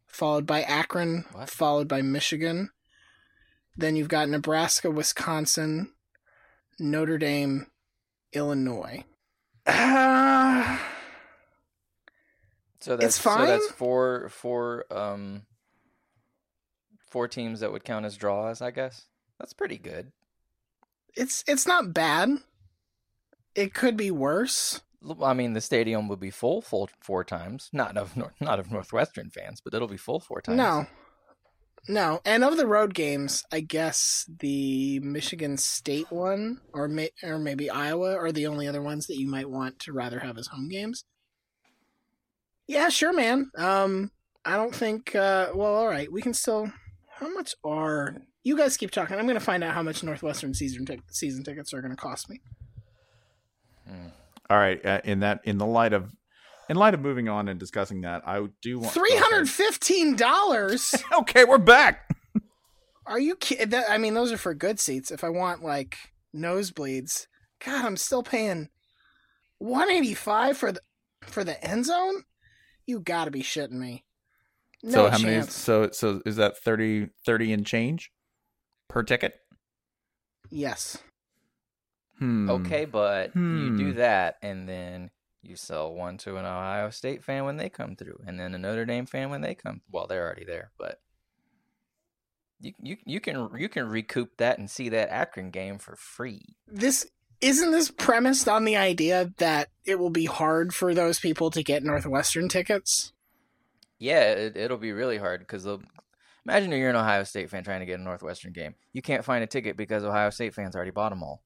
followed by Akron, what? followed by Michigan. Then you've got Nebraska, Wisconsin, Notre Dame, Illinois. Uh, so that's it's fine. So that's four, four, um, four teams that would count as draws, I guess. That's pretty good. It's it's not bad. It could be worse. I mean, the stadium would be full, full four times. Not of not of Northwestern fans, but it'll be full four times. No, no. And of the road games, I guess the Michigan State one, or may, or maybe Iowa, are the only other ones that you might want to rather have as home games. Yeah, sure, man. Um, I don't think. Uh, well, all right, we can still. How much are you guys keep talking? I'm going to find out how much Northwestern season t- season tickets are going to cost me. All right. Uh, in that, in the light of, in light of moving on and discussing that, I do want three hundred fifteen dollars. Okay, we're back. Are you kidding? I mean, those are for good seats. If I want like nosebleeds, God, I'm still paying one eighty five for the for the end zone. You got to be shitting me. No so how chance. many? So so is that thirty thirty and change? per ticket? Yes. Hmm. Okay, but hmm. you do that, and then you sell one to an Ohio State fan when they come through, and then a Notre Dame fan when they come. Well, they're already there, but you you you can you can recoup that and see that Akron game for free. This isn't this premised on the idea that it will be hard for those people to get Northwestern tickets? Yeah, it, it'll be really hard because they'll. Imagine you're an Ohio State fan trying to get a Northwestern game. You can't find a ticket because Ohio State fans already bought them all.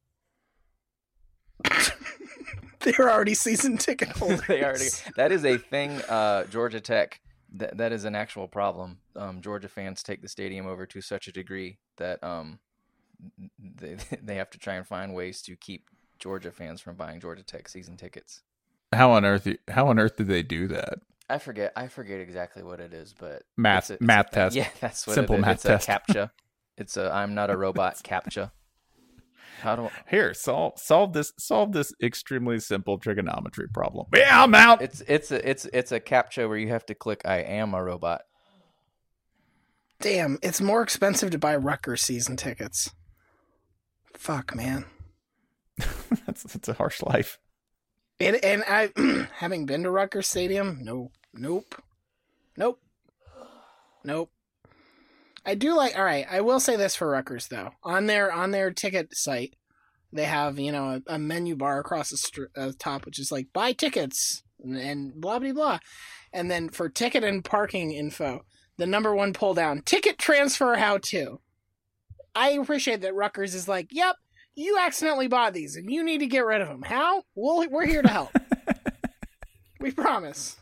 They're already season ticket holders. They already. That is a thing. Uh, Georgia Tech. That that is an actual problem. Um, Georgia fans take the stadium over to such a degree that um, they they have to try and find ways to keep Georgia fans from buying Georgia Tech season tickets. How on earth? How on earth did they do that? I forget. I forget exactly what it is, but math it's a, it's math a, test. Yeah, that's what simple it is. math it's test. A captcha. It's a I'm not a robot captcha. How do I... Here, solve solve this solve this extremely simple trigonometry problem. Yeah, I'm out. It's it's a, it's it's a captcha where you have to click I am a robot. Damn, it's more expensive to buy Rutgers season tickets. Fuck, man. that's that's a harsh life. And, and I, having been to Rutgers Stadium, no, nope, nope, nope. I do like. All right, I will say this for Rutgers though. On their on their ticket site, they have you know a, a menu bar across the str- uh, top, which is like buy tickets and, and blah blah blah, and then for ticket and parking info, the number one pull down ticket transfer how to. I appreciate that Rutgers is like, yep. You accidentally bought these, and you need to get rid of them. How? We'll, we're here to help. We promise.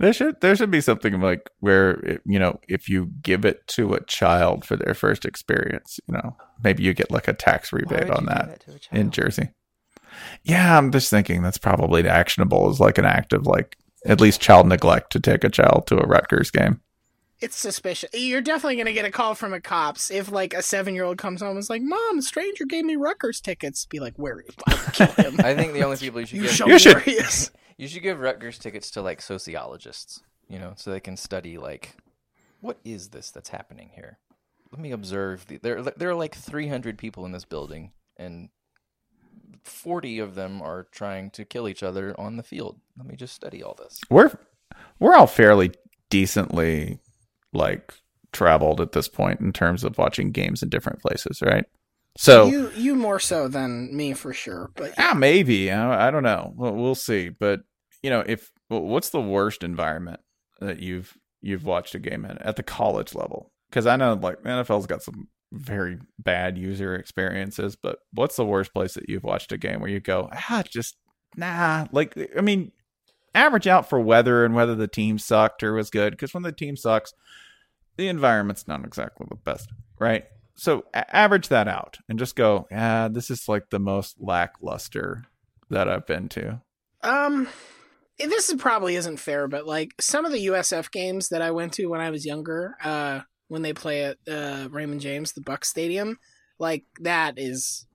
There should there should be something like where it, you know if you give it to a child for their first experience, you know maybe you get like a tax rebate on that, that in Jersey. Yeah, I'm just thinking that's probably actionable as like an act of like at least child neglect to take a child to a Rutgers game. It's suspicious. You're definitely going to get a call from a cops if, like, a seven-year-old comes home and is like, Mom, a stranger gave me Rutgers tickets. Be like, where is I kill him. I think the only people you should you give... You should. Is. You should give Rutgers tickets to, like, sociologists, you know, so they can study, like, what is this that's happening here? Let me observe. The, there, there are, like, three hundred people in this building, and forty of them are trying to kill each other on the field. Let me just study all this. We're, we're all fairly decently... like traveled at this point in terms of watching games in different places, right? So you you more so than me for sure, but yeah, maybe I, I don't know. We'll, we'll see. But you know, if what's the worst environment that you've you've watched a game in at the college level? Because I know like N F L's got some very bad user experiences, but what's the worst place that you've watched a game where you go ah just nah like I mean. Average out for weather and whether the team sucked or was good, because when the team sucks, the environment's not exactly the best, right? So a- average that out and just go, yeah, this is like the most lackluster that I've been to. Um, this is probably isn't fair, but like some of the U S F games that I went to when I was younger, uh, when they play at uh, Raymond James, the Buck Stadium, like that is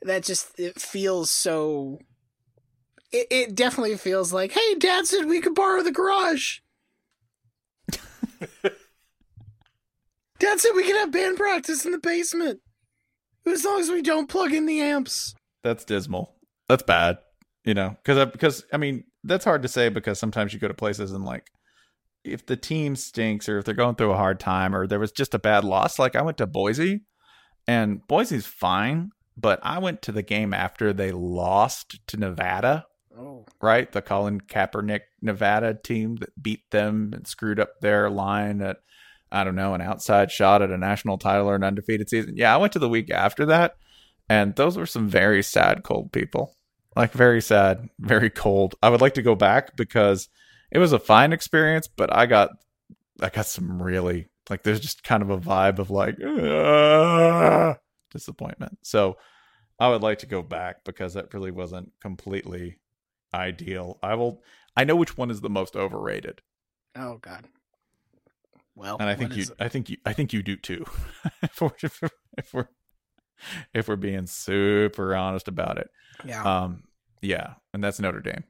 that just it feels so. It, it definitely feels like, hey, Dad said we could borrow the garage. Dad said we could have band practice in the basement. As long as we don't plug in the amps. That's dismal. That's bad. You know, because, because I mean, that's hard to say because sometimes you go to places and like, if the team stinks or if they're going through a hard time or there was just a bad loss, like I went to Boise and Boise's fine, but I went to the game after they lost to Nevada. Oh. Right? The Colin Kaepernick Nevada team that beat them and screwed up their line at, I don't know, an outside shot at a national title or an undefeated season. Yeah, I went to the week after that, and those were some very sad, cold people. Like, very sad, very cold. I would like to go back because it was a fine experience, but I got, I got some really, like, there's just kind of a vibe of like, Aah! Disappointment. So I would like to go back because that really wasn't completely ideal. I will. I know which one is the most overrated. Oh God. Well, and I think you. It? I think you. I think you do too. if, we're, if, we're, if we're if we're being super honest about it. Yeah. Um. Yeah, and that's Notre Dame.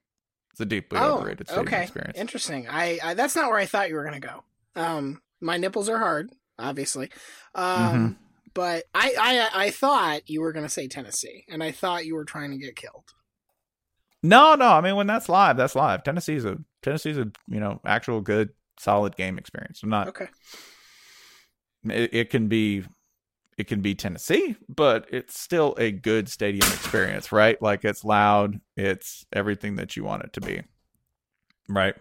It's a deeply oh, overrated stadium okay. experience. Interesting. I, I. That's not where I thought you were going to go. Um. My nipples are hard. obviously. Um, mm-hmm. But I, I, I thought you were going to say Tennessee, and I thought you were trying to get killed. No, no. I mean, when that's live, that's live. Tennessee's a Tennessee's a you know actual good solid game experience. I'm not okay. It, it can be, it can be Tennessee, but it's still a good stadium experience, right? Like it's loud, it's everything that you want it to be, right?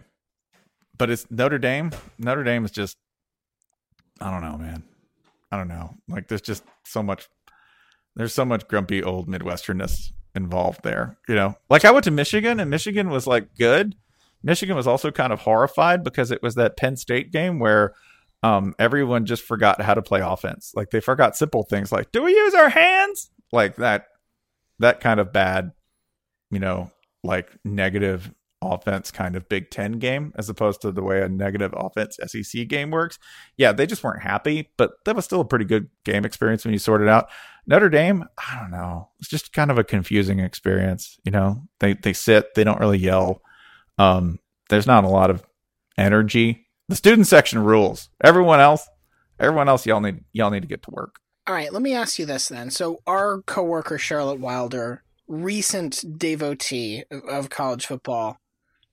But it's Notre Dame. Notre Dame is just, I don't know, man. I don't know. Like there's just so much, there's so much grumpy old Midwesternness involved there, you know. Like I went to Michigan, and Michigan was like good. Michigan was also kind of horrified because it was that Penn State game where um, everyone just forgot how to play offense. Like they forgot simple things like, do we use our hands? Like that, that kind of bad, you know, like negative offense kind of Big Ten game, as opposed to the way a negative offense S E C game works. Yeah, they just weren't happy, but that was still a pretty good game experience when you sort it out. Notre Dame, I don't know. It's just kind of a confusing experience. You know, they, they sit, they don't really yell. Um, there's not a lot of energy. The student section rules. Everyone else, everyone else, y'all need, y'all need to get to work. All right. Let me ask you this then. So our coworker, Charlotte Wilder, recent devotee of college football,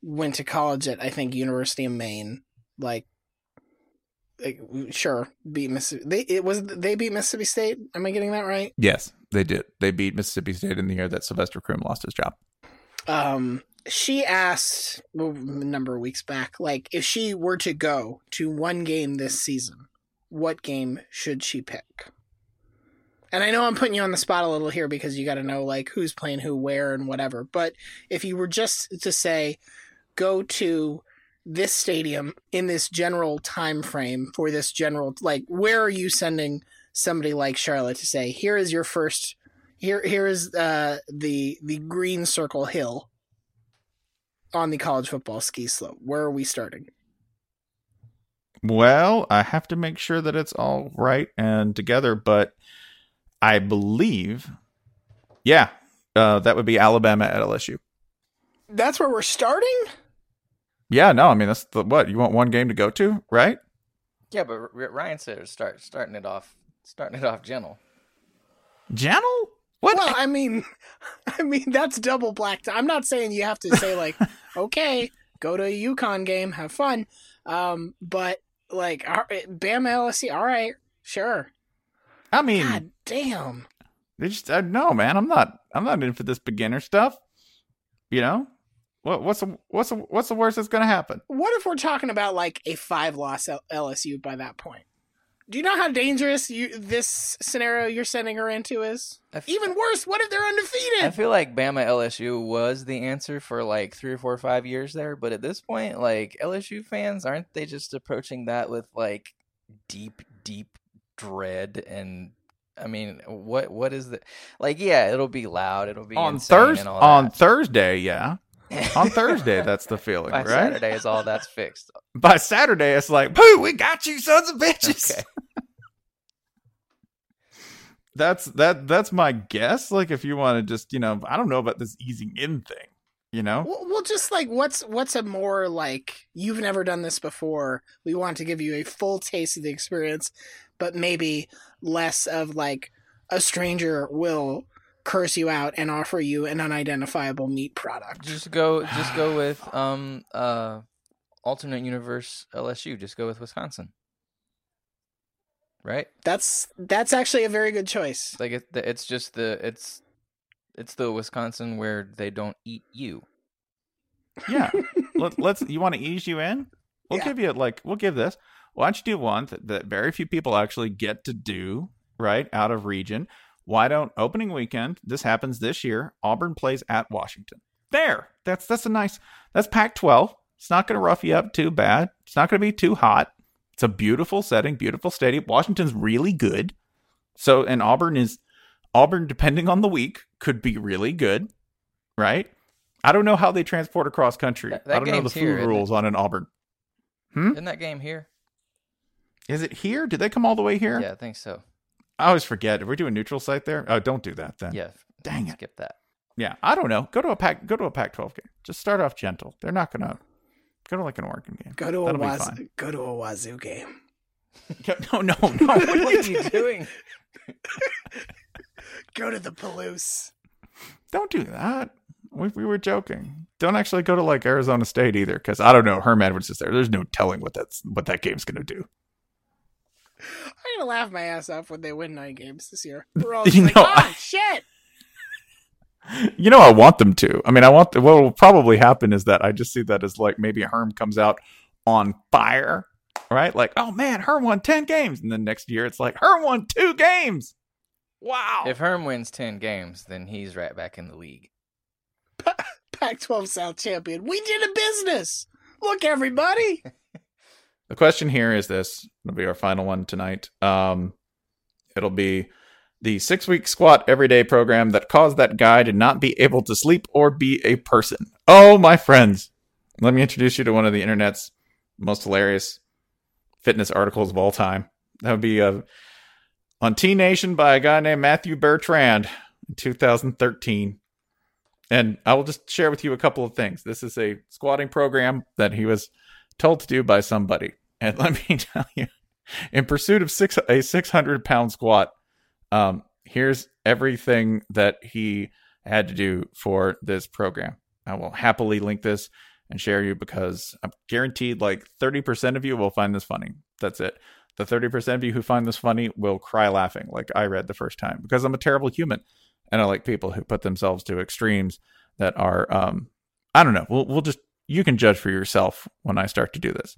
went to college at, I think, University of Maine. Like, like sure, beat Mississippi. They it was they beat Mississippi State. Am I getting that right? Yes, they did. They beat Mississippi State in the year that Sylvester Croom lost his job. Um, she asked well, a number of weeks back, like, if she were to go to one game this season, what game should she pick? And I know I'm putting you on the spot a little here because you got to know like who's playing who, where, and whatever. But if you were just to say, go to this stadium in this general time frame for this general, like, where are you sending somebody like Charlotte to say, here is your first, here here is uh, the the green circle hill on the college football ski slope. Where are we starting? Well, I have to make sure that it's all right and together, but I believe, yeah, uh, that would be Alabama at L S U. That's where we're starting? Yeah, no, I mean, that's the, what, you want one game to go to, right? Yeah, but Ryan said start starting it off, starting it off gentle. Gentle? What? Well, I mean, I mean, that's double black. T- I'm not saying you have to say like, okay, go to a UConn game, have fun. Um, but like, Bama L S U, all right, sure. I mean, God damn. They just, uh, no, man, I'm not, I'm not in for this beginner stuff. You know, what, what's, a, what's, a, what's the worst that's going to happen? What if we're talking about like a five loss L S U by that point? Do you know how dangerous you, this scenario you're sending her into is? F- Even worse, what if they're undefeated? I feel like Bama L S U was the answer for like three or four or five years there. But at this point, like L S U fans, aren't they just approaching that with like deep, deep dread? And I mean, what what is the, like, yeah, it'll be loud, it'll be on Thursday on Thursday yeah on Thursday that's the feeling. By right Saturday is all that's fixed. By Saturday it's like, poo, we got you sons of bitches. Okay. that's that that's my guess. Like if you want to just, you know, I don't know about this easing in thing, you know. Well, well just like what's what's a more like, you've never done this before, we want to give you a full taste of the experience, but maybe less of like a stranger will curse you out and offer you an unidentifiable meat product. Just go, just go with um uh, alternate universe L S U. Just go with Wisconsin, right? That's that's actually a very good choice. Like it, it's just the it's it's the Wisconsin where they don't eat you. Yeah, Let, let's. You want to ease you in? We'll yeah. give you like we'll give this. Why don't you do one that, that very few people actually get to do, right, out of region? Why don't opening weekend, this happens this year, Auburn plays at Washington. There. That's that's a nice, that's Pac twelve. It's not going to rough you up too bad. It's not going to be too hot. It's a beautiful setting, beautiful stadium. Washington's really good. So, and Auburn is, Auburn, depending on the week, could be really good, right? I don't know how they transport across country. That, that I don't know the food here, rules on an Auburn. Hmm? Isn't that game here? Is it here? Did they come all the way here? Yeah, I think so. I always forget. If we do a neutral site there, oh, don't do that then. Yeah, dang it, skip that. Yeah, I don't know. Go to a pack. Go to a Pac twelve game. Just start off gentle. They're not gonna go to like an Oregon game. Go to That'll a Wazoo. Go to a Wazoo game. No, no, no. What are you doing? Go to the Palouse. Don't do that. We, we were joking. Don't actually go to like Arizona State either, because I don't know. Herm Edwards is there. There's no telling what that's what that game's gonna do. I'm gonna laugh my ass off when they win nine games this year. We're all just you like, know, oh I, shit. You know, I want them to. I mean, I want the, what will probably happen is that I just see that as like maybe Herm comes out on fire, right? Like, oh man, Herm won ten games, and then next year it's like Herm won two games. Wow. If Herm wins ten games, then he's right back in the league. Pa- Pac twelve South champion. We did a business. Look, everybody. The question here is this. It'll be our final one tonight. Um, it'll be the six-week squat everyday program that caused that guy to not be able to sleep or be a person. Oh, my friends. Let me introduce you to one of the internet's most hilarious fitness articles of all time. That would be a... on T Nation by a guy named Matthew Bertrand in two thousand thirteen. And I will just share with you a couple of things. This is a squatting program that he was told to do by somebody. And let me tell you, in pursuit of six, a six hundred pound squat, um, here's everything that he had to do for this program. I will happily link this and share you because I'm guaranteed like thirty percent of you will find this funny. That's it. The thirty percent of you who find this funny will cry laughing like I read the first time because I'm a terrible human. And I like people who put themselves to extremes that are, um, I don't know. We'll, we'll just, you can judge for yourself when I start to do this.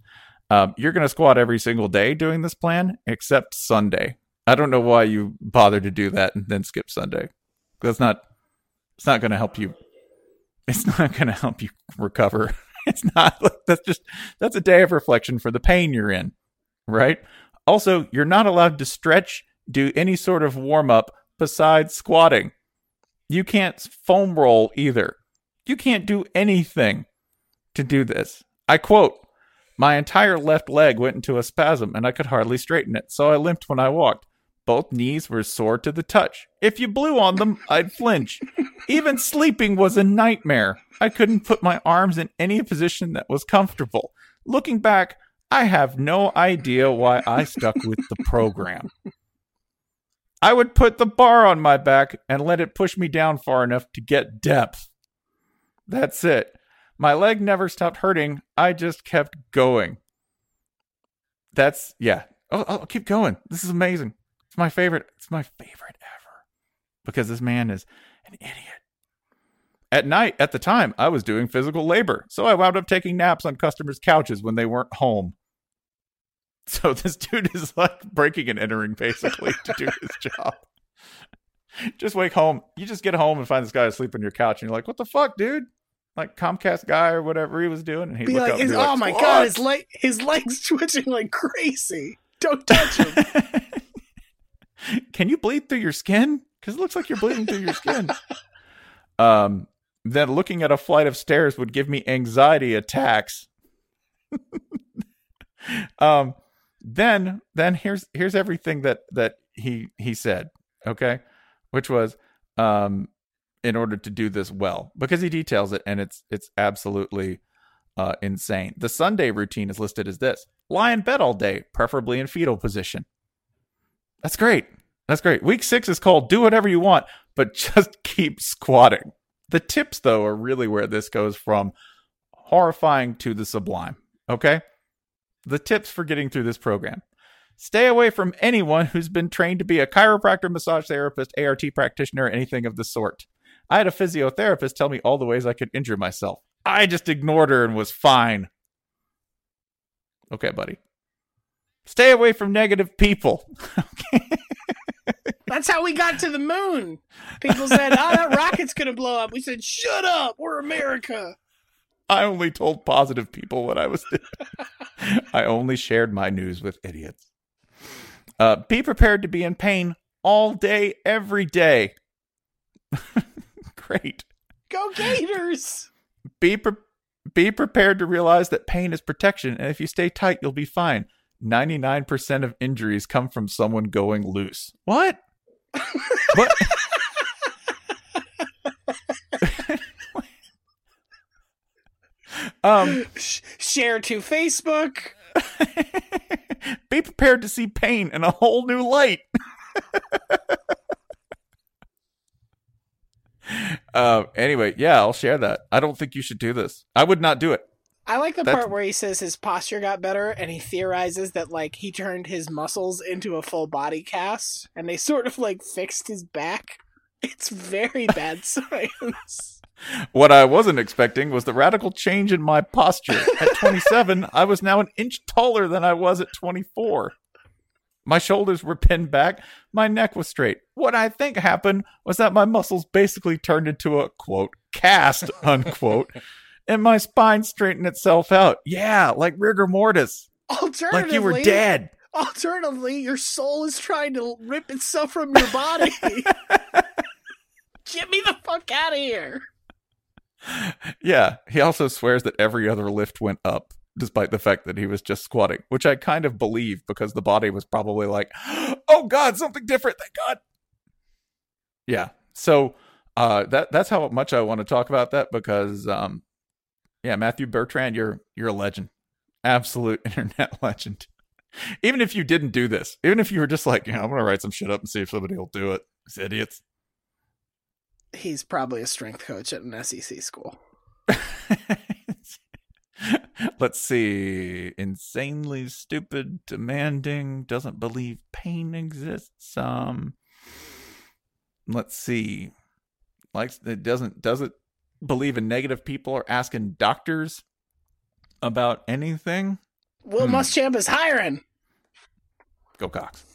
Um, you're going to squat every single day doing this plan except Sunday. I don't know why you bothered to do that and then skip Sunday. That's not, it's not going to help you. It's not going to help you recover. It's not, that's just, that's a day of reflection for the pain you're in, right? Also, you're not allowed to stretch, do any sort of warm-up besides squatting. You can't foam roll either. You can't do anything to do this. I quote, "My entire left leg went into a spasm and I could hardly straighten it, so I limped when I walked. Both knees were sore to the touch. If you blew on them, I'd flinch. Even sleeping was a nightmare. I couldn't put my arms in any position that was comfortable. Looking back, I have no idea why I stuck with the program. I would put the bar on my back and let it push me down far enough to get depth. That's it. My leg never stopped hurting. I just kept going." That's, yeah. Oh, I'll keep going. This is amazing. It's my favorite. It's my favorite ever. Because this man is an idiot. "At night, at the time, I was doing physical labor, so I wound up taking naps on customers' couches when they weren't home." So this dude is like breaking and entering basically to do his job. Just wake home. You just get home and find this guy asleep on your couch. And you're like, what the fuck, dude? Like Comcast guy or whatever he was doing. And he'd be look like, up and his, be oh like, my what? God, his, leg, his leg's twitching like crazy. Don't touch him. Can you bleed through your skin? Because it looks like you're bleeding through your skin. um, Then looking at a flight of stairs would give me anxiety attacks. um, then, then here's here's everything that that he he said, okay, which was um, in order to do this well, because he details it, and it's it's absolutely uh, insane. The Sunday routine is listed as this: lie in bed all day, preferably in fetal position. That's great. That's great. Week six is called "Do whatever you want, but just keep squatting." The tips, though, are really where this goes from horrifying to the sublime, okay? The tips for getting through this program. Stay away from anyone who's been trained to be a chiropractor, massage therapist, A R T practitioner, or anything of the sort. I had a physiotherapist tell me all the ways I could injure myself. I just ignored her and was fine. Okay, buddy. Stay away from negative people. Okay. That's how we got to the moon. People said, oh, that rocket's going to blow up. We said, shut up. We're America. I only told positive people what I was doing. I only shared my news with idiots. Uh, be prepared to be in pain all day, every day. Great. Go Gators. Be pre- be prepared to realize that pain is protection. And if you stay tight, you'll be fine. ninety-nine percent of injuries come from someone going loose. What? What? um, Share to Facebook. Be prepared to see pain in a whole new light. uh, anyway, yeah, I'll share that. I don't think you should do this. I would not do it. I like the That's... part where he says his posture got better, and he theorizes that, like, he turned his muscles into a full body cast, and they sort of, like, fixed his back. It's very bad science. What I wasn't expecting was the radical change in my posture. At twenty-seven, I was now an inch taller than I was at twenty-four. My shoulders were pinned back. My neck was straight. What I think happened was that my muscles basically turned into a, quote, cast, unquote, and my spine straightened itself out. Yeah, like rigor mortis. Alternatively, like you were dead. Alternatively, your soul is trying to rip itself from your body. Get me the fuck out of here. Yeah, he also swears that every other lift went up, despite the fact that he was just squatting, which I kind of believe because the body was probably like, oh God, something different, thank God. Yeah, so uh, that that's how much I want to talk about that because... Um, Yeah, Matthew Bertrand, you're you're a legend. Absolute internet legend. Even if you didn't do this, even if you were just like, you know, I'm going to write some shit up and see if somebody will do it. These idiots. He's probably a strength coach at an S E C school. Let's see. Insanely stupid, demanding, doesn't believe pain exists. Um, let's see. Likes it doesn't does it. Believe in negative people or asking doctors about anything. Will hmm. Muschamp is hiring. Go Cox.